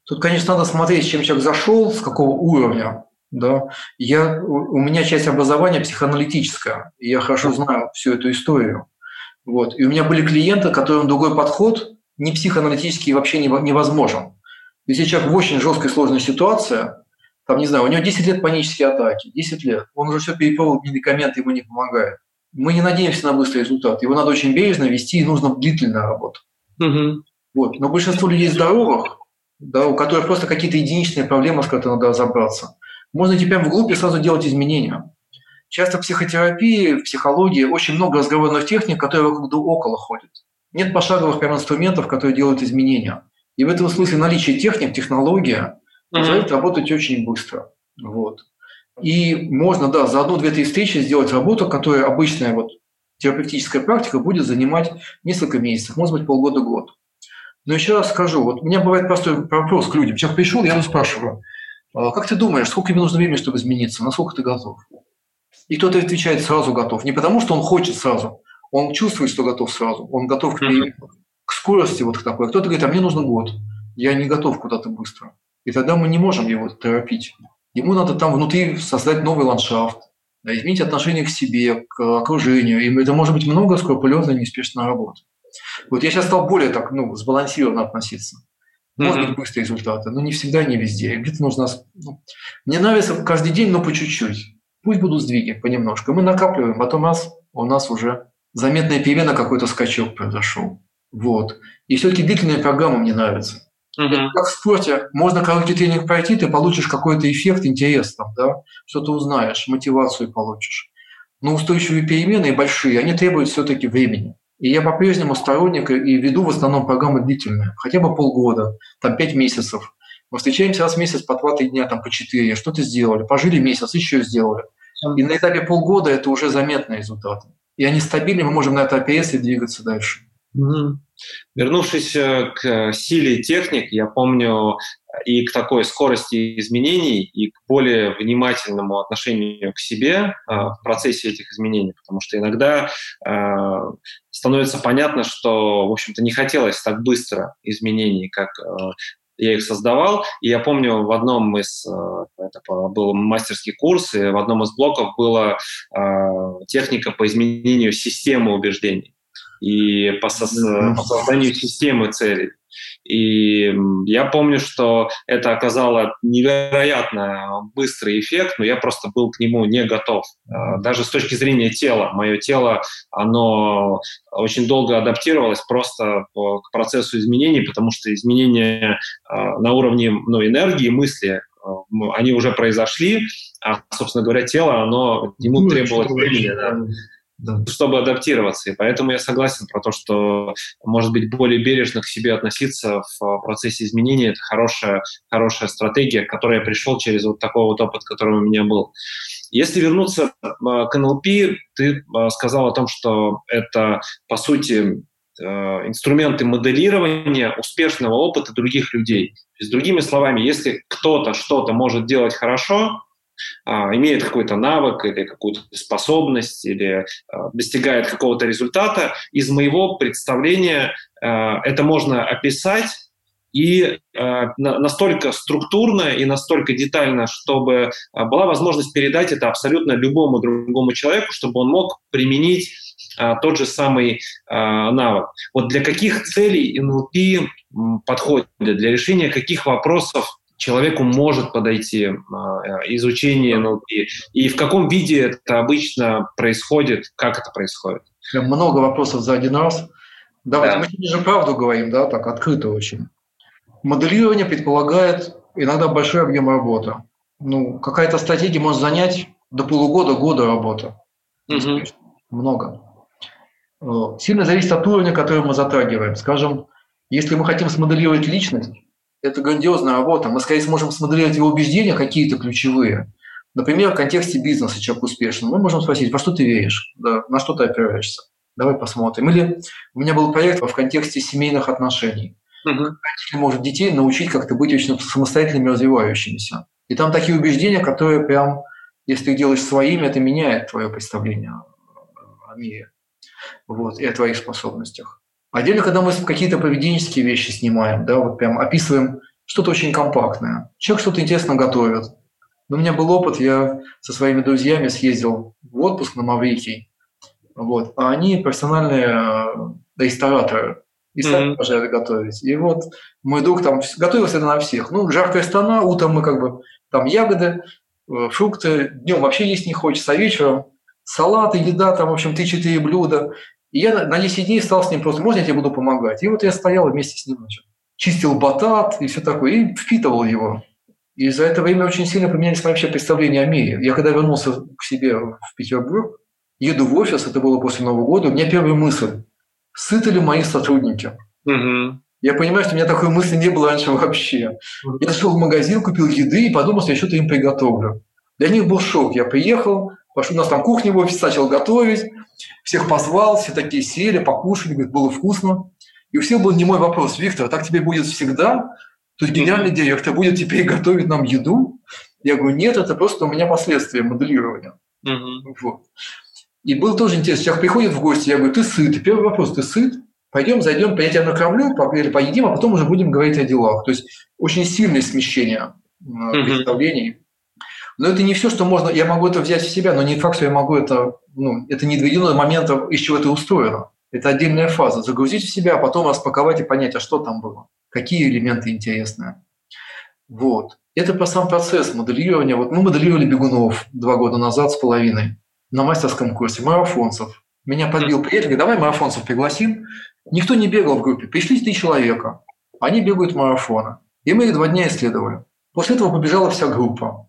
Тут, конечно, надо смотреть, с чем человек зашел, с какого уровня. Да. У меня часть образования психоаналитическая, и я хорошо знаю всю эту историю. Вот. И у меня были клиенты, которым другой подход не психоаналитический вообще невозможен. Если человек в очень жесткой сложной ситуации, там, не знаю, у него 10 лет панические атаки, 10 лет, он уже все перепробовал, медикаменты ему не помогают. Мы не надеемся на быстрый результат. Его надо очень бережно вести, и нужно длительная работа. Угу. Вот. Но большинство людей здоровых, да, у которых просто какие-то единичные проблемы, с которыми надо разобраться, можно теперь в группе сразу делать изменения. Часто в психотерапии, в психологии очень много разговорных техник, которые вокруг да около ходят. Нет пошаговых прям инструментов, которые делают изменения. И в этом смысле наличие техник, технология позволяет работать очень быстро. Вот. И можно, да, за 1-2-3 встречи сделать работу, которая обычная вот, терапевтическая практика будет занимать несколько месяцев, может быть, полгода-год. Но еще раз скажу, вот у меня бывает простой вопрос к людям. Человек пришел, я его спрашиваю, как ты думаешь, сколько ему нужно времени, чтобы измениться, насколько ты готов? И кто-то отвечает, сразу готов. Не потому, что он хочет сразу, он чувствует, что готов сразу, он готов к переменам, к скорости вот к такой. Кто-то говорит, а мне нужен год, я не готов куда-то быстро. И тогда мы не можем его торопить. Ему надо там внутри создать новый ландшафт, изменить отношение к себе, к окружению. И это может быть много скрупулезной, неспешной работы. Вот я сейчас стал более так, сбалансированно относиться. Может быть, быстрые результаты, но не всегда, не везде. Где-то нужно... Мне нравится каждый день, но по чуть-чуть. Пусть будут сдвиги понемножку. Мы накапливаем, потом раз у нас уже заметная перемена, какой-то скачок произошел. Вот. И все-таки длительная программа мне нравится. Как в спорте. Можно короткий тренинг пройти, ты получишь какой-то эффект, интерес там, да? Что-то узнаешь, мотивацию получишь. Но устойчивые перемены, большие, они требуют все-таки времени. И я по-прежнему сторонник и веду в основном программы длительные, хотя бы полгода, там 5 месяцев. Мы встречаемся раз в месяц по 2-3 дня, там по 4, что-то сделали, пожили месяц, еще сделали. И на этапе полгода это уже заметные результаты. И они стабильны, мы можем на это опереться и двигаться дальше. Вернувшись к силе техник, я помню и к такой скорости изменений, и к более внимательному отношению к себе в процессе этих изменений, потому что иногда становится понятно, что, в общем-то, не хотелось так быстро изменений, как я их создавал, и я помню, в одном из, это был мастерский курс, и в одном из блоков была техника по изменению системы убеждений и по созданию системы целей. И я помню, что это оказало невероятно быстрый эффект, но я просто был к нему не готов. Даже с точки зрения тела. Мое тело, оно очень долго адаптировалось просто к процессу изменений, потому что изменения на уровне, энергии, мысли, они уже произошли, а, собственно говоря, тело, оно ему требовалось времени, чтобы адаптироваться. И поэтому я согласен про то, что, может быть, более бережно к себе относиться в процессе изменения. Это хорошая стратегия, к которой я пришел через вот такой вот опыт, который у меня был. Если вернуться к НЛП, ты сказал о том, что это, по сути, инструменты моделирования успешного опыта других людей. То есть, другими словами, если кто-то что-то может делать хорошо, имеет какой-то навык или какую-то способность, или достигает какого-то результата, из моего представления это можно описать и настолько структурно и настолько детально, чтобы была возможность передать это абсолютно любому другому человеку, чтобы он мог применить тот же самый навык. Вот для каких целей НЛП подходит, для решения каких вопросов человеку может подойти изучение НЛП, и в каком виде это обычно происходит, как это происходит? Много вопросов за один раз. Да. Мы тебе же правду говорим, да, так открыто очень. Моделирование предполагает иногда большой объем работы. Какая-то стратегия может занять до полугода-года работы. Угу. Много. Сильно зависит от уровня, который мы затрагиваем. Скажем, если мы хотим смоделировать личность, это грандиозная работа. Мы, скорее, сможем смоделировать его убеждения какие-то ключевые. Например, в контексте бизнеса человек успешен. Мы можем спросить, во что ты веришь, да, на что ты опираешься. Давай посмотрим. Или у меня был проект в контексте семейных отношений. Родители могут детей научить как-то быть очень самостоятельными, развивающимися. И там такие убеждения, которые прям, если ты их делаешь своими, это меняет твое представление о мире и о твоих способностях. Отдельно, когда мы какие-то поведенческие вещи снимаем, прям описываем что-то очень компактное. Человек что-то интересно готовит. У меня был опыт, я со своими друзьями съездил в отпуск на Маврикий, а они профессиональные рестораторы, и сами пожарят готовить. И мой друг там готовился на всех. Жаркая страна, утром мы там ягоды, фрукты, днем вообще есть не хочется, а вечером салаты, еда, 3-4 блюда. И я на 10 дней стал с ним просто, можно я тебе буду помогать? И я стоял вместе с ним, чистил батат и все такое, и впитывал его. И за это время очень сильно поменялись мои вообще представления о мире. Я когда вернулся к себе в Петербург, еду в офис, это было после Нового года, у меня первая мысль, сыты ли мои сотрудники? Угу. Я понимаю, что у меня такой мысли не было раньше вообще. Я шел в магазин, купил еды и подумал, что я что-то им приготовлю. Для них был шок. Я приехал, у нас там кухня в офисе, начал готовить, всех позвал, все такие сели, покушали, говорит, было вкусно. И у всех был немой вопрос: Виктор, так тебе будет всегда? Тут гениальный директор будет теперь готовить нам еду? Я говорю, нет, это просто у меня последствия моделирования. И было тоже интересно, человек приходит в гости, я говорю, ты сыт? И первый вопрос, ты сыт? Пойдем, зайдем, я тебя накормлю, или поедим, а потом уже будем говорить о делах. То есть очень сильное смещение представлений. Но это не все, что можно. Я могу это взять в себя, но не факт, что я могу это. Это не доведено до момента, из чего это устроено. Это отдельная фаза. Загрузить в себя, а потом распаковать и понять, а что там было, какие элементы интересные. Это про сам процесс моделирования. Мы моделировали бегунов 2 года назад с половиной на мастерском курсе марафонцев. Меня подбил приятель, говорит, давай марафонцев пригласим. Никто не бегал в группе. Пришли 3 человека. Они бегают марафоны. И мы их 2 дня исследовали. После этого побежала вся группа.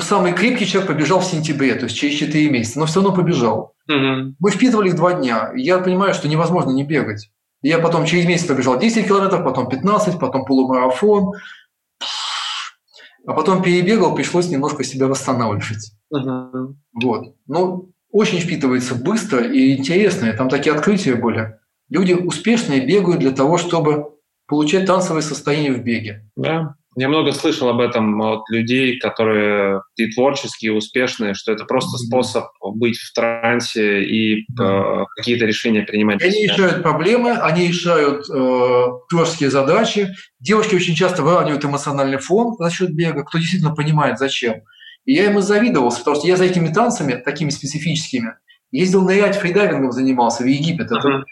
Самый крепкий человек побежал в сентябре, то есть через 4 месяца, но все равно побежал. Мы впитывали их 2 дня. Я понимаю, что невозможно не бегать. Я потом через месяц побежал 10 километров, потом 15, потом полумарафон. А потом перебегал, пришлось немножко себя восстанавливать. Очень впитывается быстро и интересно. Там такие открытия были. Люди успешные бегают для того, чтобы получать танцевое состояние в беге. Да. Я много слышал об этом от людей, которые и творческие, и успешные, что это просто способ быть в трансе и какие-то решения принимать. Они решают проблемы, они решают творческие задачи. Девушки очень часто выравнивают эмоциональный фон за счет бега, кто действительно понимает, зачем. И я им и завидовался, потому что я за этими танцами, такими специфическими, ездил нырять, фридайвингом занимался в Египет. Это,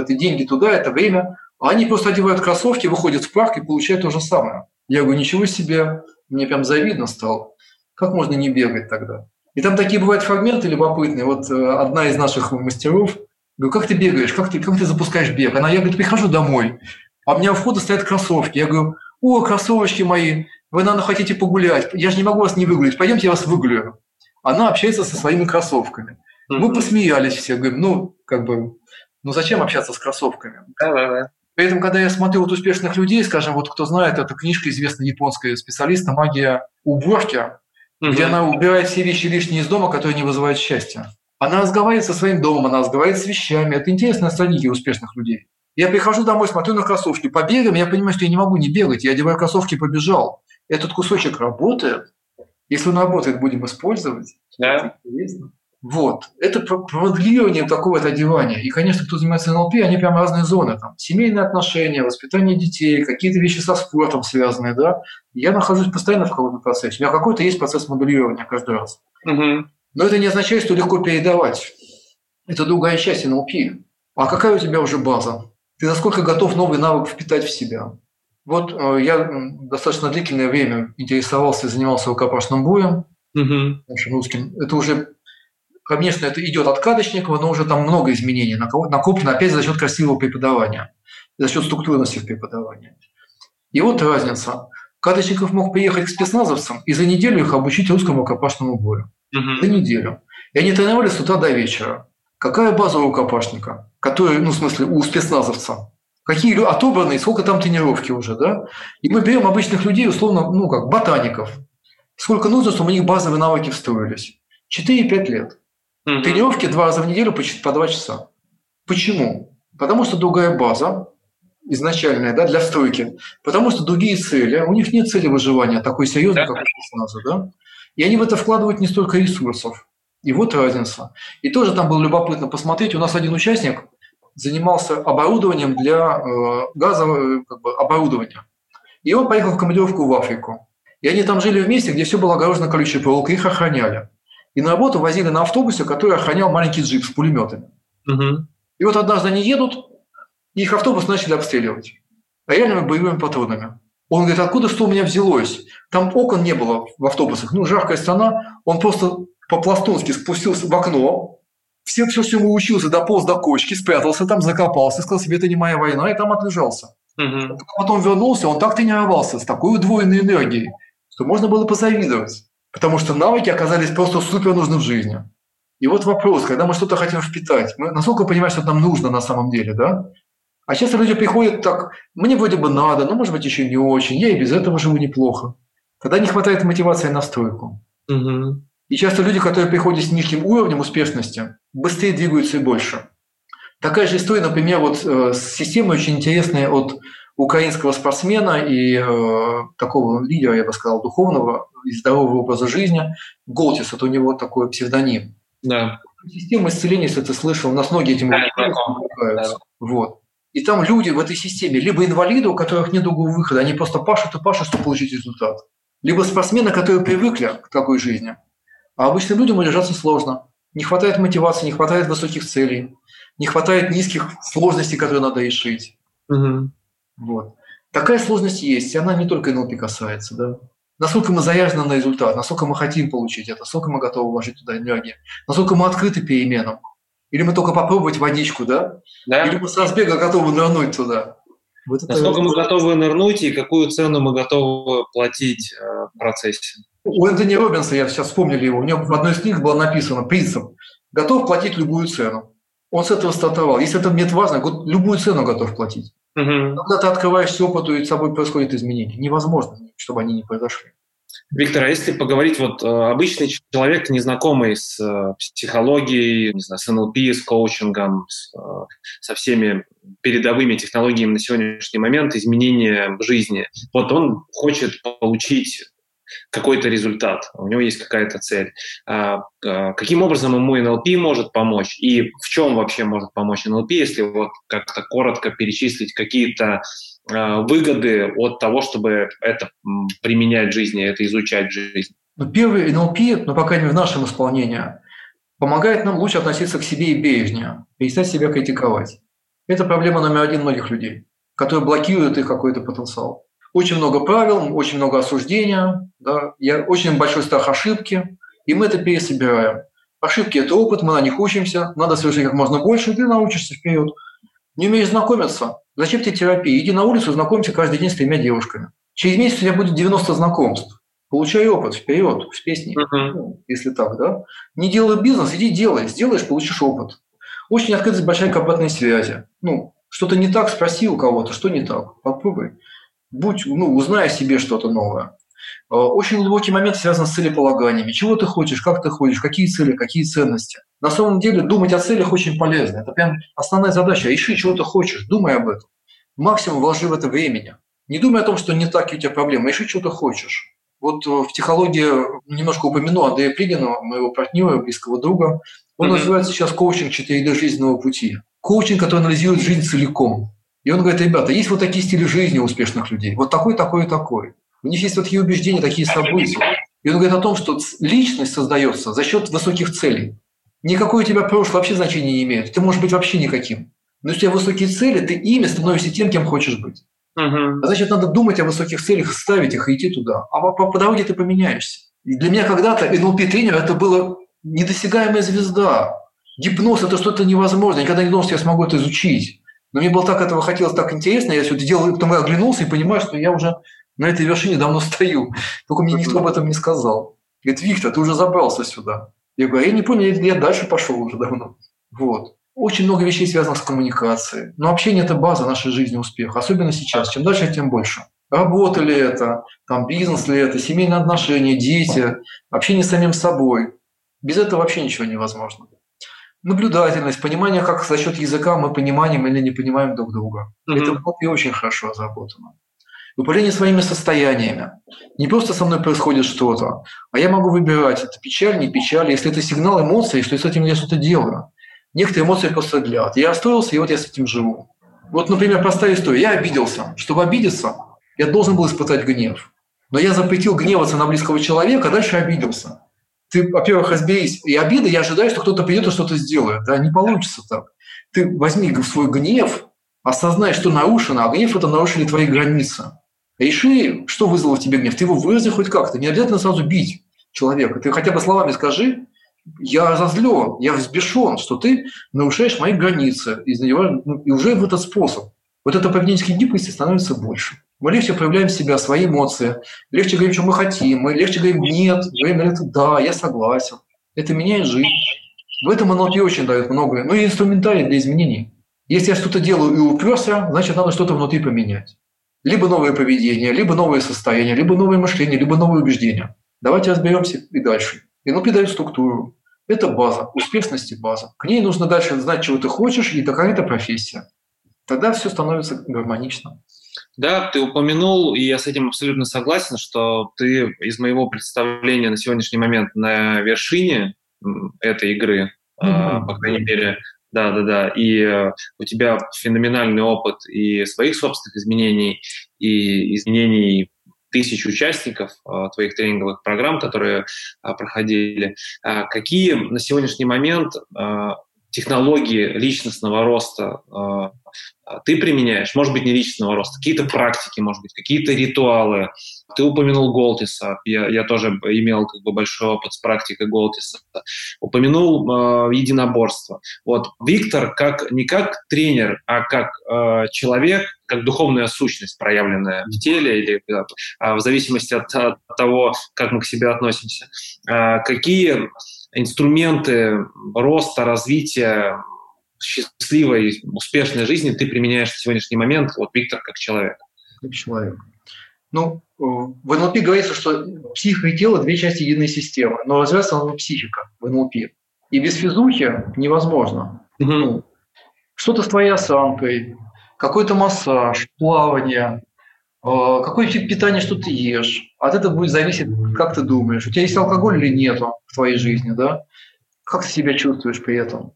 это деньги туда, это время. А они просто одевают кроссовки, выходят в парк и получают то же самое. Я говорю, ничего себе, мне прям завидно стало. Как можно не бегать тогда? И там такие бывают фрагменты любопытные. Вот одна из наших мастеров, говорю, как ты бегаешь, как ты запускаешь бег? Она, я говорю, прихожу домой, а у меня у входа стоят кроссовки. Я говорю, о, кроссовочки мои, вы, наверное, хотите погулять, я же не могу вас не выгулять, пойдемте я вас выгуляю. Она общается со своими кроссовками. Мы посмеялись все, говорим, ну зачем общаться с кроссовками? Да-да-да. При этом, когда я смотрю вот успешных людей, скажем, вот кто знает, эта книжка известная японская специалиста «Магия уборки», где она убирает все вещи лишние из дома, которые не вызывают счастья. Она разговаривает со своим домом, она разговаривает с вещами. Это интересная стратегия успешных людей. Я прихожу домой, смотрю на кроссовки, побегаю, я понимаю, что я не могу не бегать. Я одеваю кроссовки и побежал. Этот кусочек работает. Если он работает, будем использовать. Да. Это интересно. Вот. Это моделирование такого-то одевания. И, конечно, кто занимается НЛП, они прям разные зоны. Там семейные отношения, воспитание детей, какие-то вещи со спортом связанные. Да? Я нахожусь постоянно в каком-то процессе. У меня какой-то есть процесс моделирования каждый раз. Угу. Но это не означает, что легко передавать. Это другая часть НЛП. А какая у тебя уже база? Ты насколько готов новый навык впитать в себя? Вот я достаточно длительное время интересовался и занимался рукопашным боем. Угу. Нашим русским. Это уже... Конечно, это идет от Кадочникова, но уже там много изменений накоплено, опять за счет красивого преподавания, за счет структурности в преподавании. И вот разница. Кадочников мог приехать к спецназовцам и за неделю их обучить русскому рукопашному бою. За неделю. И они тренировались с утра до вечера. Какая база у рукопашника? Который, ну, в смысле, у спецназовца. Какие отобранные, сколько там тренировки уже, да? И мы берем обычных людей, условно, ну, как ботаников. Сколько нужно, чтобы у них базовые навыки встроились? 4-5 лет. Тренировки 2 раза в неделю по 2 часа. Почему? Потому что другая база изначальная, да, для встройки. Потому что другие цели. У них нет цели выживания такой серьезной, как у спецназа, да? И они в это вкладывают не столько ресурсов. И вот разница. И тоже там было любопытно посмотреть. У нас один участник занимался оборудованием для газового оборудования. И он поехал в командировку в Африку. И они там жили вместе, где все было огорожено колючей проволокой. Их охраняли. И на работу возили на автобусе, который охранял маленький джип с пулеметами. И вот однажды они едут, и их автобус начали обстреливать реальными боевыми патронами. Он говорит, откуда что у меня взялось? Там окон не было в автобусах. Ну, жаркая страна. Он просто по-пластунски спустился в окно. Все, что ему учился, дополз до кочки, спрятался там, закопался, сказал себе, это не моя война, и там отлежался. Потом вернулся, он так тренировался, с такой удвоенной энергией, что можно было позавидовать. Потому что навыки оказались просто супер нужны в жизни. И вот вопрос, когда мы что-то хотим впитать, мы насколько понимаем, что нам нужно на самом деле, да? А часто люди приходят так, мне вроде бы надо, но, может быть, еще не очень, я и без этого живу неплохо. Тогда не хватает мотивации на стройку. И часто люди, которые приходят с низким уровнем успешности, быстрее двигаются и больше. Такая же история, например, вот с системой очень интересной от украинского спортсмена и такого лидера, я бы сказал, духовного и здорового образа жизни, Голтис, это у него такой псевдоним. Да. Система исцеления, если ты слышал, у нас многие этим увлекаются. Вот. И там люди в этой системе, либо инвалиды, у которых нет другого выхода, они просто пашут и пашут, чтобы получить результат. Либо спортсмены, которые привыкли к такой жизни. А обычным людям удержаться сложно. Не хватает мотивации, не хватает высоких целей, не хватает низких сложностей, которые надо решить. Вот. Такая сложность есть, и она не только НЛП касается. Да? Насколько мы заряжены на результат, насколько мы хотим получить это, насколько мы готовы вложить туда энергию, насколько мы открыты переменам. Или мы только попробовать водичку, да? Да. Или мы с разбега готовы нырнуть туда. Вот насколько мы готовы нырнуть и какую цену мы готовы платить в процессе. У Тони Роббинса, я сейчас вспомнил его, у него в одной из книг было написано принцип «Готов платить любую цену». Он с этого стартовал. Если это мне важно, любую цену готов платить. Когда ты открываешься опыту, и с собой происходят изменения. Невозможно, чтобы они не произошли. Виктор, а если поговорить, вот обычный человек, незнакомый с психологией, не знаю, с НЛП, с коучингом, со всеми передовыми технологиями на сегодняшний момент изменения жизни. Вот он хочет получить какой-то результат, у него есть какая-то цель. Каким образом ему НЛП может помочь? И в чем вообще может помочь НЛП, если вот как-то коротко перечислить какие-то выгоды от того, чтобы это применять в жизни, это изучать в жизни? Ну, первый НЛП, по крайней мере в нашем исполнении, помогает нам лучше относиться к себе и бережнее, перестать себя критиковать. Это проблема номер один многих людей, которая блокирует их какой-то потенциал. Очень много правил, очень много осуждения, да, очень большой страх ошибки, и мы это пересобираем. Ошибки – это опыт, мы на них учимся, надо совершить как можно больше, и ты научишься вперед. Не умеешь знакомиться, зачем тебе терапия? Иди на улицу, знакомься каждый день с 3 девушками. Через месяц у тебя будет 90 знакомств. Получай опыт, вперед, с песней, если так, да. Не делай бизнес, иди делай. Сделаешь – получишь опыт. Очень открытость, большая обратная связи. Ну, что-то не так, спроси у кого-то, что не так, попробуй. Узнай о себе что-то новое. Очень глубокий момент связан с целеполаганиями. Чего ты хочешь, как ты хочешь, какие цели, какие ценности. На самом деле думать о целях очень полезно. Это прям основная задача. Ищи, чего ты хочешь, думай об этом. Максимум вложи в это времени. Не думай о том, что не так и у тебя проблемы. Ищи, чего ты хочешь. Вот в «Психологии» немножко упомяну Андрея Плигина, моего партнера, близкого друга. Он называется сейчас коучинг 4D жизненного пути. Коучинг, который анализирует жизнь целиком. И он говорит: ребята, есть вот такие стили жизни у успешных людей, вот такой, такой и такой. У них есть вот такие убеждения, такие события. И он говорит о том, что личность создается за счет высоких целей. Никакое у тебя прошлое вообще значения не имеет. Ты можешь быть вообще никаким. Но если у тебя высокие цели, ты ими становишься тем, кем хочешь быть. А значит, надо думать о высоких целях, ставить их и идти туда. А по дороге ты поменяешься. И для меня когда-то НЛП-тренер – это была недосягаемая звезда. Гипноз – это что-то невозможное. Я никогда не думал, что я смогу это изучить. Но мне было так этого хотелось, так интересно. Я все это делал, потом я оглянулся и понимаю, что я уже на этой вершине давно стою. Только мне никто об этом не сказал. Говорит: Виктор, ты уже забрался сюда. Я говорю: я не понял, я дальше пошел уже давно. Вот. Очень много вещей связанных с коммуникацией. Но общение – это база нашей жизни успеха. Особенно сейчас. Чем дальше, тем больше. Работа ли это, бизнес ли это, семейные отношения, дети, общение с самим собой. Без этого вообще ничего невозможно. Наблюдательность, понимание, как за счет языка мы понимаем или не понимаем друг друга. Это было очень хорошо озаботано. Управление своими состояниями. Не просто со мной происходит что-то, а я могу выбирать, это печаль, не печаль, если это сигнал эмоций, что с этим я что-то делаю. Некоторые эмоции просто длят. Я расстроился, и вот я с этим живу. Вот, например, простая история. Я обиделся. Чтобы обидеться, я должен был испытать гнев. Но я запретил гневаться на близкого человека, а дальше обиделся. Ты, во-первых, разберись. И обида, я ожидаю, что кто-то придет и что-то сделает. Да? Не получится так. Ты возьми свой гнев, осознай, что нарушено, а гнев – это нарушили твои границы. Реши, что вызвало в тебе гнев. Ты его выразил хоть как-то. Не обязательно сразу бить человека. Ты хотя бы словами скажи: я разозлен, я взбешен, что ты нарушаешь мои границы. И уже в этот способ. Вот это поведенческие гибкости становится больше. Мы легче проявляем себя, свои эмоции, легче говорим, что мы хотим, мы легче говорим «нет», говорим «да, я согласен». Это меняет жизнь. В этом НЛП очень дает многое. Ну и инструментарий для изменений. Если я что-то делаю и уперся, значит, надо что-то внутри поменять. Либо новое поведение, либо новое состояние, либо новое мышление, либо новые убеждения. Давайте разберемся и дальше. НЛП дает структуру. Это база, успешность и база. К ней нужно дальше знать, чего ты хочешь, и какая-то профессия. Тогда все становится гармонично. Да, ты упомянул, и я с этим абсолютно согласен, что ты из моего представления на сегодняшний момент на вершине этой игры, по крайней мере, да, и у тебя феноменальный опыт и своих собственных изменений, и изменений тысяч участников твоих тренинговых программ, которые проходили. Какие на сегодняшний момент технологии личностного роста ты применяешь? Может быть, не личностного роста, какие-то практики, может быть, какие-то ритуалы. Ты упомянул Голтиса. Я тоже имел большой опыт с практикой Голтиса. Упомянул единоборство. Вот Виктор не как тренер, а как человек, как духовная сущность, проявленная в теле или в зависимости от того, как мы к себе относимся. Какие инструменты роста, развития счастливой, успешной жизни ты применяешь на сегодняшний момент, Виктор, как человек? Как человек. В НЛП говорится, что психика и тело – 2 части единой системы, но развивается она психика в НЛП. И без физухи невозможно. что-то с твоей осанкой, какой-то массаж, плавание, какой тип питания, что ты ешь. От этого будет зависеть, как ты думаешь. У тебя есть алкоголь или нету в твоей жизни, да? Как ты себя чувствуешь при этом?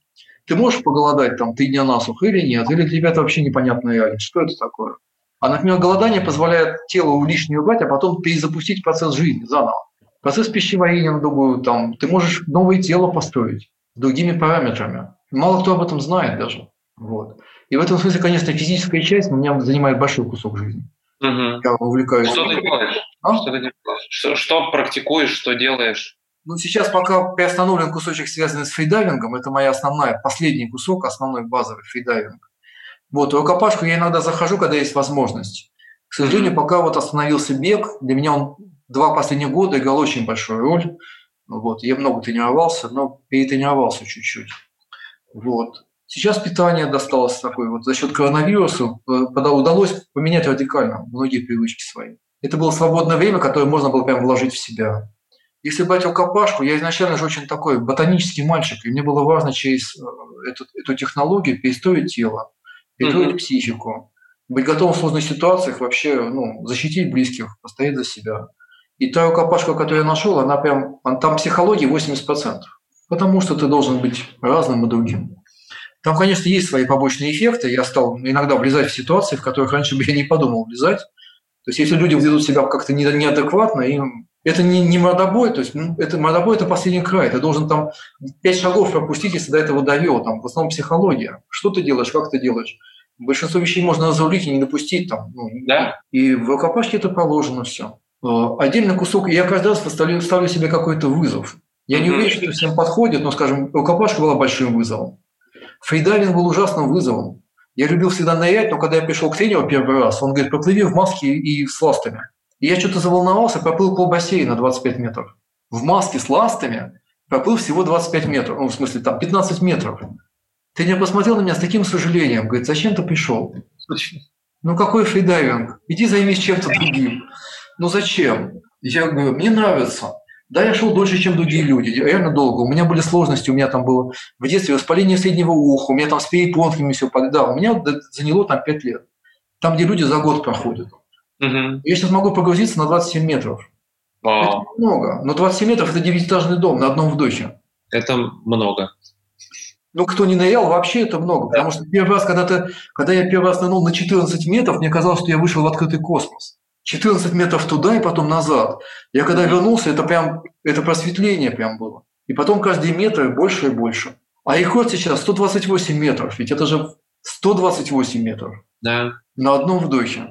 Ты можешь поголодать там 3 дня насухо или нет? Или для тебя это вообще непонятная реальность? Что это такое? А, например, голодание позволяет телу лишнее убрать, а потом перезапустить процесс жизни заново. Процесс пищеварения, думаю, там, ты можешь новое тело построить с другими параметрами. Мало кто об этом знает даже. Вот. И в этом смысле, конечно, физическая часть меня занимает большой кусок жизни. Угу. Я увлекаюсь. Что ты делаешь? А? Что ты делаешь? Что практикуешь, что делаешь? Ну, сейчас пока приостановлен кусочек, связанный с фридайвингом. Это моя основная, последний кусок, основной базовый фридайвинг. Вот, в рукопашку я иногда захожу, когда есть возможность. К сожалению, пока вот остановился бег, для меня он 2 последних года играл очень большую роль. Вот, я много тренировался, но перетренировался чуть-чуть. Вот. Сейчас питание досталось такое, вот за счет коронавируса удалось поменять радикально многие привычки свои. Это было свободное время, которое можно было прям вложить в себя. Если брать рукопашку, я изначально же очень такой ботанический мальчик, и мне было важно через эту технологию перестроить тело, перестроить психику, быть готовым в сложных ситуациях вообще, ну, защитить близких, постоять за себя. И та рукопашка, которую я нашел, она прям, там психологии 80%, потому что ты должен быть разным и другим. Там, конечно, есть свои побочные эффекты. Я стал иногда влезать в ситуации, в которых раньше бы я не подумал влезать. То есть, если люди ведут себя как-то неадекватно, им это не мордобой, то есть мордобой – это последний край. Ты должен там 5 шагов пропустить, если до этого довел. Там, в основном психология. Что ты делаешь, как ты делаешь. Большинство вещей можно разрулить и не допустить. Там, ну, да? И в рукопашке это положено все. Отдельный кусок. Я каждый раз ставлю себе какой-то вызов. Я не уверен, что всем подходит, но, скажем, рукопашка была большим вызовом. Фридайвинг был ужасным вызовом. Я любил всегда нырять, но когда я пришел к тренеру первый раз, он говорит, проплыви в маске и с ластами. И я что-то заволновался, проплыл полбассейна 25 метров. В маске с ластами проплыл всего 25 метров, ну, в смысле, там 15 метров. Тренер посмотрел на меня с таким сожалением, говорит, зачем ты пришел? Ну какой фридайвинг? Иди займись чем-то другим. Ну зачем? Я говорю, мне нравится. Да, я шел дольше, чем другие люди, реально долго. У меня были сложности, у меня там было в детстве воспаление среднего уха, у меня там с перепонками все подгадало. У меня заняло там 5 лет. Там, где люди за год проходят. Угу. Я сейчас могу погрузиться на 27 метров. Вау. Это много. Но 27 метров – это 9-этажный дом на одном вдохе. Это много. Ну, кто не нырял, вообще это много. Да. Потому что первый раз, когда я первый раз нырнул на 14 метров, мне казалось, что я вышел в открытый космос. 14 метров туда и потом назад. Я когда вернулся, это прям это просветление прям было. И потом каждый метр больше и больше. А рекорд сейчас 128 метров. Ведь это же 128 метров. Да. На одном вдохе.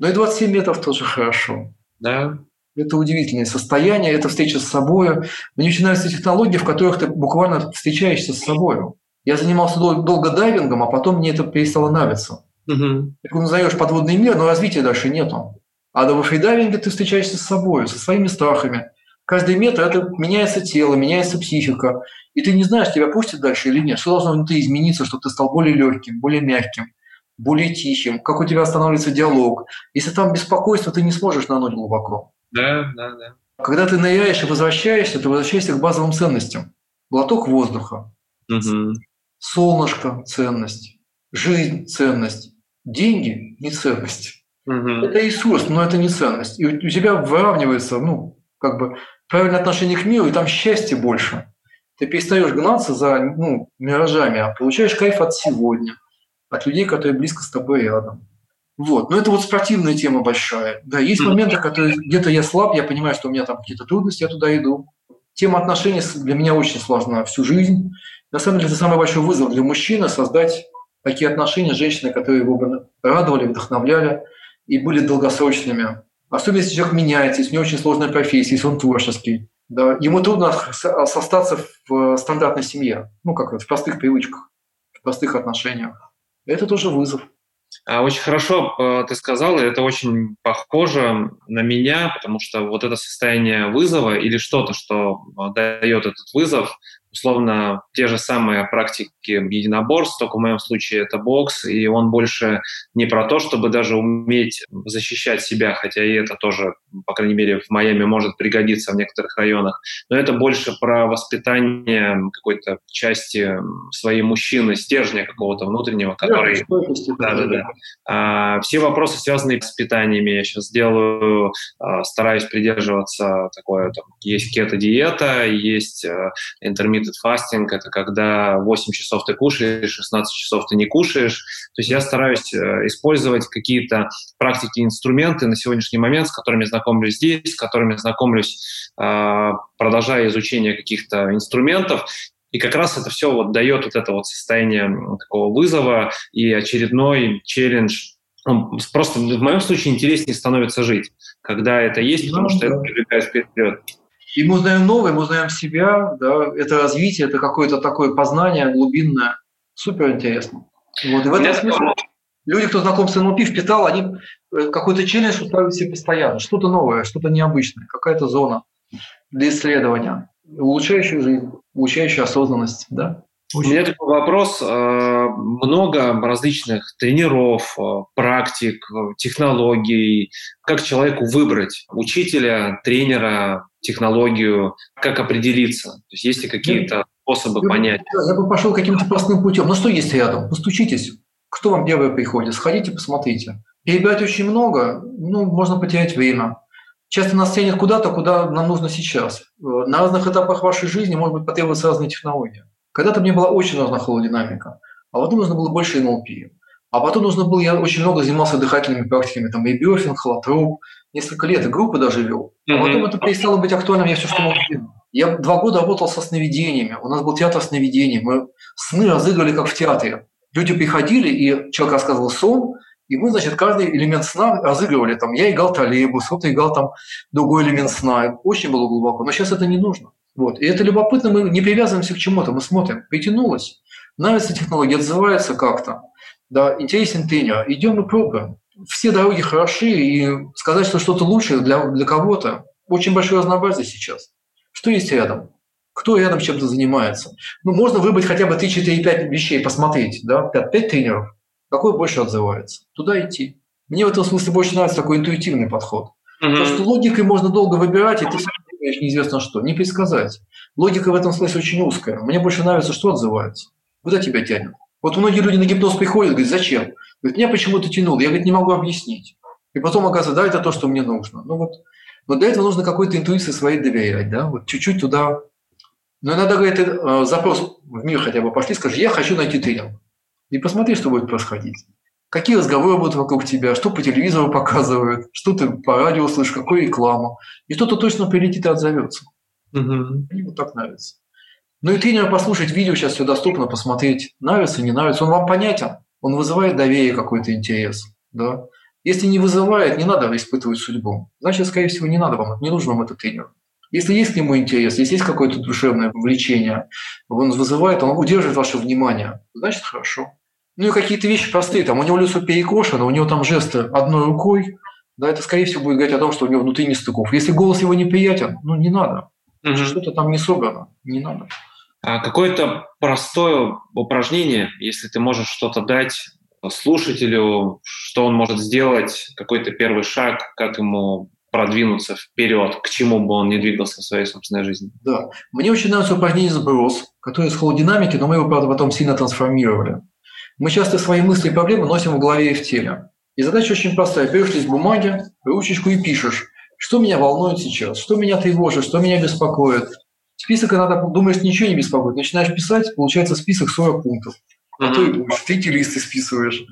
Но и 27 метров тоже хорошо. Да. Это удивительное состояние, это встреча с собой. Мне очень нравятся технологии, в которых ты буквально встречаешься с собой. Я занимался долго дайвингом, а потом мне это перестало нравиться. Угу. Ты узнаешь подводный мир, но развития дальше нету. А во фридайвинге ты встречаешься с собой, со своими страхами. Каждый метр это меняется тело, меняется психика. И ты не знаешь, тебя пустят дальше или нет. Что должно внутри измениться, чтобы ты стал более легким, более мягким, более тихим? Как у тебя останавливается диалог? Если там беспокойство, ты не сможешь нырнуть глубоко. Да. Когда ты ныряешь и возвращаешься, ты возвращаешься к базовым ценностям. Глоток воздуха, солнышко – ценность, жизнь – ценность, деньги – не ценность. Это ресурс, но это не ценность. И у тебя выравнивается, ну, как бы, правильное отношение к миру, и там счастье больше. Ты перестаешь гнаться за, ну, миражами, а получаешь кайф от сегодня, от людей, которые близко с тобой рядом. Вот. Но это вот спортивная тема большая. Да, есть моменты, которые где-то я слаб, я понимаю, что у меня там какие-то трудности, я туда иду. Тема отношений для меня очень сложна всю жизнь. На самом деле, это самый большой вызов для мужчины – создать такие отношения с женщиной, которые его бы радовали, вдохновляли и были долгосрочными. Особенно, если человек меняется, если у него очень сложная профессия, если он творческий. Да, ему трудно остаться в стандартной семье, ну, как в простых привычках, в простых отношениях. Это тоже вызов. Очень хорошо ты сказал, и это очень похоже на меня, потому что вот это состояние вызова или что-то, что дает этот вызов, условно те же самые практики единоборств, только в моем случае это бокс, и он больше не про то, чтобы даже уметь защищать себя, хотя и это тоже, по крайней мере, в Майами может пригодиться в некоторых районах, но это больше про воспитание какой-то части своей мужчины, стержня какого-то внутреннего, который... Да. Все вопросы, связанные с питаниями, я сейчас делаю, стараюсь придерживаться такое, там, есть кето-диета, есть intermittent fasting, это когда 8 часов ты кушаешь, 16 часов ты не кушаешь. То есть я стараюсь использовать какие-то практики, инструменты на сегодняшний момент, с которыми знакомлюсь здесь, с которыми знакомлюсь, продолжая изучение каких-то инструментов. И как раз это все вот дает вот это вот состояние такого вызова и очередной челлендж. Просто в моем случае интереснее становится жить, когда это есть, потому что это привлекает вперед. И мы узнаем новое, мы узнаем себя, да, это развитие, это какое-то такое познание глубинное. Супер интересно. Вот, и в этом смысле люди, кто знаком с НЛП, впитал, они какой-то челлендж устраивают себе постоянно. Что-то новое, что-то необычное, какая-то зона для исследования, улучшающая жизнь, улучшающая осознанность, да. У меня такой вопрос. Много различных тренеров, практик, технологий. Как человеку выбрать учителя, тренера, технологию? Как определиться? То есть есть ли какие-то способы понять? Я бы пошел каким-то простым путем. Ну что есть рядом? Постучитесь. Кто вам первый приходит? Сходите, посмотрите. Перебирать очень много, можно потерять время. Часто нас тянет куда-то, куда нам нужно сейчас. На разных этапах вашей жизни, может быть, потребуются разные технологии. Когда-то мне была очень нужна холодинамика, а потом нужно было больше НЛП. А потом нужно было, я очень много занимался дыхательными практиками, там, реберфинг, холотроп, несколько лет, и группы даже вел. А потом это перестало быть актуальным, я все, что мог делать. Я 2 года работал со сновидениями, у нас был театр сновидений, мы сны разыгрывали, как в театре. Люди приходили, и человек рассказывал сон, и мы, значит, каждый элемент сна разыгрывали. Там, я играл троллейбус, кто-то играл там другой элемент сна. Очень было глубоко, но сейчас это не нужно. Вот. И это любопытно, мы не привязываемся к чему-то, мы смотрим, притянулось, нравится технология, отзывается как-то, да, интересен тренер, идем и пробуем. Все дороги хороши, и сказать, что что-то лучше для кого-то, очень большое разнообразие сейчас. Что есть рядом? Кто рядом чем-то занимается? Можно выбрать хотя бы 3-4-5 вещей, посмотреть, да, 5 тренеров, какой больше отзывается, туда идти. Мне в этом смысле больше нравится такой интуитивный подход. Потому что логикой можно долго выбирать, и ты неизвестно что, не предсказать. Логика в этом смысле очень узкая. Мне больше нравится, что отзывается. Куда тебя тянет? Вот многие люди на гипноз приходят, говорят, зачем? Говорят, меня почему-то тянуло, я, говорит, не могу объяснить. И потом оказывается, да, это то, что мне нужно. Но для этого нужно какой-то интуиции своей доверять, да, вот чуть-чуть туда. Но иногда, говорит, запрос в мир хотя бы пошли, скажи, я хочу найти тренера. И посмотри, что будет происходить. Какие разговоры будут вокруг тебя, что по телевизору показывают, что ты по радио слышишь, какую рекламу. И кто-то точно прилетит и отзовется. Мне вот так нравится. И тренера послушать видео, сейчас все доступно, посмотреть, нравится, не нравится. Он вам понятен, он вызывает доверие, какой-то интерес. Да? Если не вызывает, не надо испытывать судьбу. Значит, скорее всего, не надо вам, не нужен вам этот тренер. Если есть к нему интерес, если есть какое-то душевное влечение, он вызывает, он удерживает ваше внимание, значит, хорошо. И какие-то вещи простые. Там у него лицо перекошено, у него там жесты одной рукой. Да, это, скорее всего, будет говорить о том, что у него внутри нестыков. Если голос его неприятен, не надо. Что-то там не собрано, не надо. А какое-то простое упражнение, если ты можешь что-то дать слушателю, что он может сделать, какой-то первый шаг, как ему продвинуться вперед, к чему бы он ни двигался в своей собственной жизни. Да. Мне очень нравится упражнение «Сброс», которое из холодинамики, но мы его, правда, потом сильно трансформировали. Мы часто свои мысли и проблемы носим в голове и в теле. И задача очень простая. Берешь лист бумаги, ручечку и пишешь, что меня волнует сейчас, что меня тревожит, что меня беспокоит. Список иногда думаешь, ничего не беспокоит. Начинаешь писать, получается список 40 пунктов. А то и больше, 3 листы списываешь.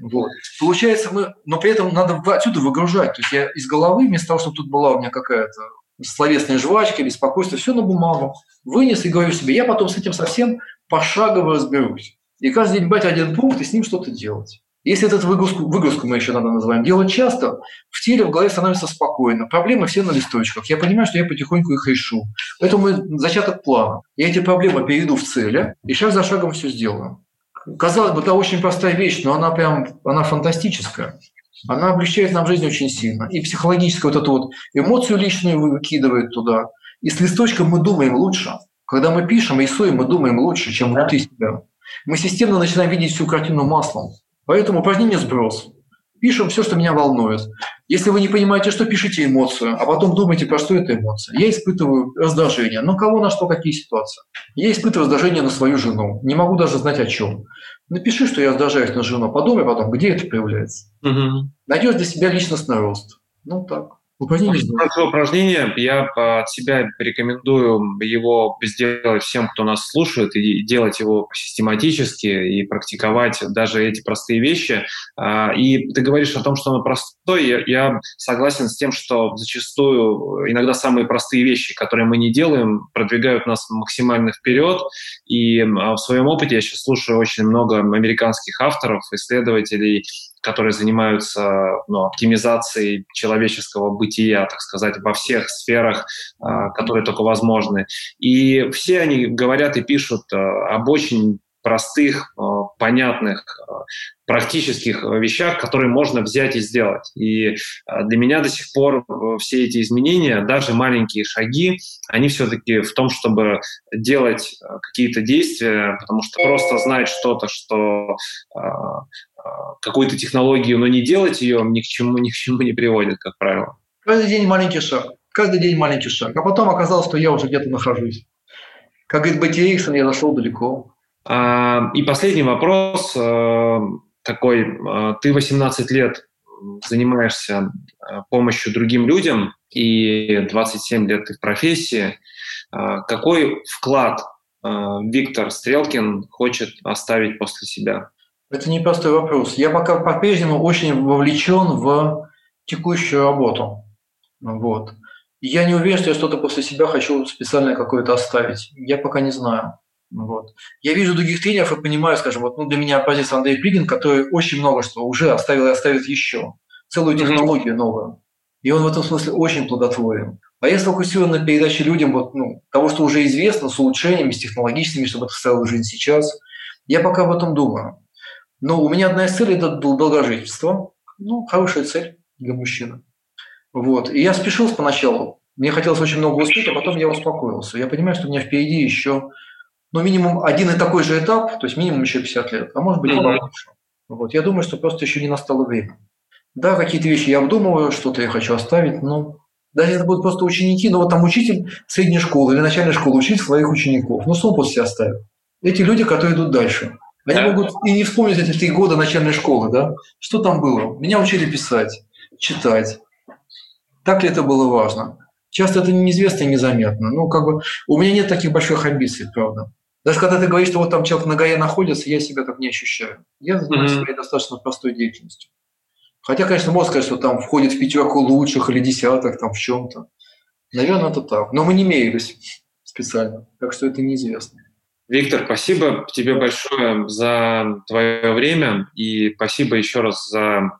Вот. Получается, но при этом надо отсюда выгружать. То есть я из головы, вместо того, чтобы тут была у меня какая-то словесная жвачка, беспокойство, все на бумагу. Вынес и говорю себе, я потом с этим совсем пошагово разберусь. И каждый день брать один пункт и с ним что-то делать. Если эту выгрузку мы еще надо называем, делать часто, в теле, в голове становится спокойно. Проблемы все на листочках. Я понимаю, что я потихоньку их решу. Поэтому зачаток плана. Я эти проблемы перейду в цели и шаг за шагом все сделаю. Казалось бы, это очень простая вещь, но она фантастическая. Она облегчает нам жизнь очень сильно. И психологическую вот эту эмоцию личную выкидывает туда. И с листочком мы думаем лучше. Когда мы пишем, рисуем, мы думаем лучше, чем внутри себя. Мы системно начинаем видеть всю картину маслом. Поэтому упражнение «Сброс». Пишем все, что меня волнует. Если вы не понимаете, что пишите эмоцию, а потом думайте, про что это эмоция. Я испытываю раздражение. Но кого на что, какие ситуации. Я испытываю раздражение на свою жену. Не могу даже знать о чем. Напиши, что я раздражаюсь на жену. Подумай потом, где это проявляется. Угу. Найдешь для себя личностный рост. Ну так. Упражнение. Я от себя рекомендую его сделать всем, кто нас слушает, и делать его систематически, и практиковать даже эти простые вещи. И ты говоришь о том, что оно простое. Я согласен с тем, что зачастую иногда самые простые вещи, которые мы не делаем, продвигают нас максимально вперед. И в своем опыте я сейчас слушаю очень много американских авторов, исследователей, которые занимаются оптимизацией человеческого бытия, так сказать, во всех сферах, которые только возможны. И все они говорят и пишут об очень простых, понятных, практических вещах, которые можно взять и сделать. И для меня до сих пор все эти изменения, даже маленькие шаги, они все-таки в том, чтобы делать какие-то действия, потому что просто знать что-то, что какую-то технологию, но не делать ее ни к чему не приводит, как правило. Каждый день маленький шаг. А потом оказалось, что я уже где-то нахожусь. Как говорит Б.Т. Эриксон, я зашел далеко. И последний вопрос такой. Ты 18 лет занимаешься помощью другим людям, и 27 лет ты в профессии. Какой вклад Виктор Стрелкин хочет оставить после себя? Это непростой вопрос. Я пока по-прежнему очень вовлечен в текущую работу. Вот. Я не уверен, что я что-то после себя хочу специальное какое-то оставить. Я пока не знаю. Вот. Я вижу других тренеров и понимаю, скажем, для меня образец Андрей Плигин, который очень много что уже оставил и оставит еще. Целую технологию новую. И он в этом смысле очень плодотворен. А я сфокусирован на передаче людям того, что уже известно, с улучшениями, с технологичными, чтобы это встало в жизнь сейчас. Я пока об этом думаю. Но у меня одна из целей – это долгожительство. Хорошая цель для мужчины. Вот. И я спешил поначалу. Мне хотелось очень много успеть, а потом я успокоился. Я понимаю, что у меня впереди еще минимум один и такой же этап, то есть минимум еще 50 лет, а может быть и больше. Вот. Я думаю, что просто еще не настало время. Да, какие-то вещи я обдумываю, что-то я хочу оставить, но даже это будут просто ученики, там учитель средней школы или начальной школы учит своих учеников. Что он после себя оставит? Эти люди, которые идут дальше. Они могут и не вспомнить эти 3 года начальной школы, да? Что там было? Меня учили писать, читать. Так ли это было важно? Часто это неизвестно и незаметно. У меня нет таких больших амбиций, правда. Даже когда ты говоришь, что там человек на горе находится, я себя так не ощущаю. Я занимаюсь своей достаточно простой деятельностью. Хотя, конечно, можно сказать, что там входит в 5 лучших или 10 в чем-то. Наверное, это так. Но мы не мерились специально, так что это неизвестно. Виктор, спасибо тебе большое за твое время и спасибо еще раз за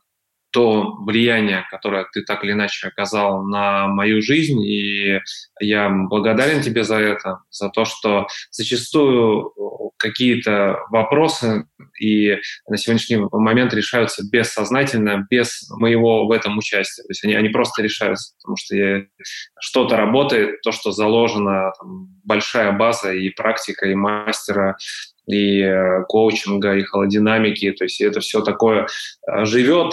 то влияние, которое ты так или иначе оказал на мою жизнь. И я благодарен тебе за это, за то, что зачастую какие-то вопросы и на сегодняшний момент решаются бессознательно, без моего в этом участия. То есть они просто решаются, потому что что-то работает, то, что заложено, большая база и практика, и мастера, и коучинга, и холодинамики. То есть это все такое живет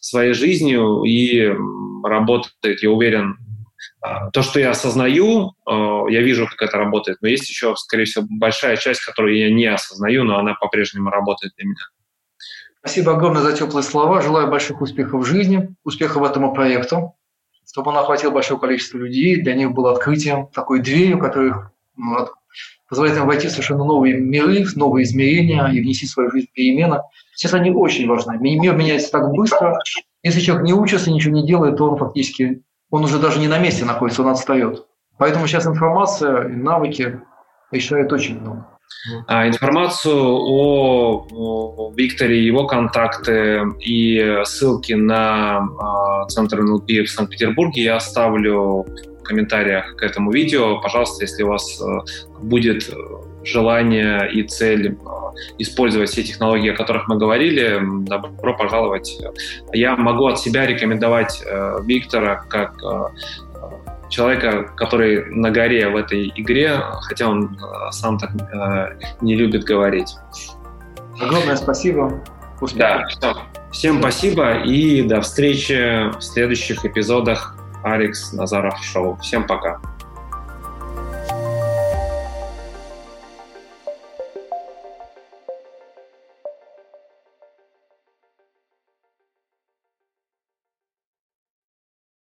своей жизнью и работает, я уверен. То, что я осознаю, я вижу, как это работает. Но есть еще, скорее всего, большая часть, которую я не осознаю, но она по-прежнему работает для меня. Спасибо огромное за теплые слова. Желаю больших успехов в жизни, успехов этому проекту, чтобы он охватил большое количество людей, для них было открытием, такой дверью, которая позволяет им войти в совершенно новые миры, в новые измерения и внести в свою жизнь перемены. Сейчас они очень важны. Мир меняется так быстро. Если человек не учится, ничего не делает, то он фактически, он уже даже не на месте находится, он отстает. Поэтому сейчас информация и навыки решают очень много. Информацию о Викторе, его контакты и ссылки на Центр НЛП в Санкт-Петербурге я оставлю в комментариях к этому видео. Пожалуйста, если у вас будет желание и цель использовать все технологии, о которых мы говорили, добро пожаловать. Я могу от себя рекомендовать Виктора как человека, который на горе в этой игре, хотя он сам так не любит говорить. Огромное спасибо. Да, всем спасибо и до встречи в следующих эпизодах Алекс Назаров Шоу. Всем пока.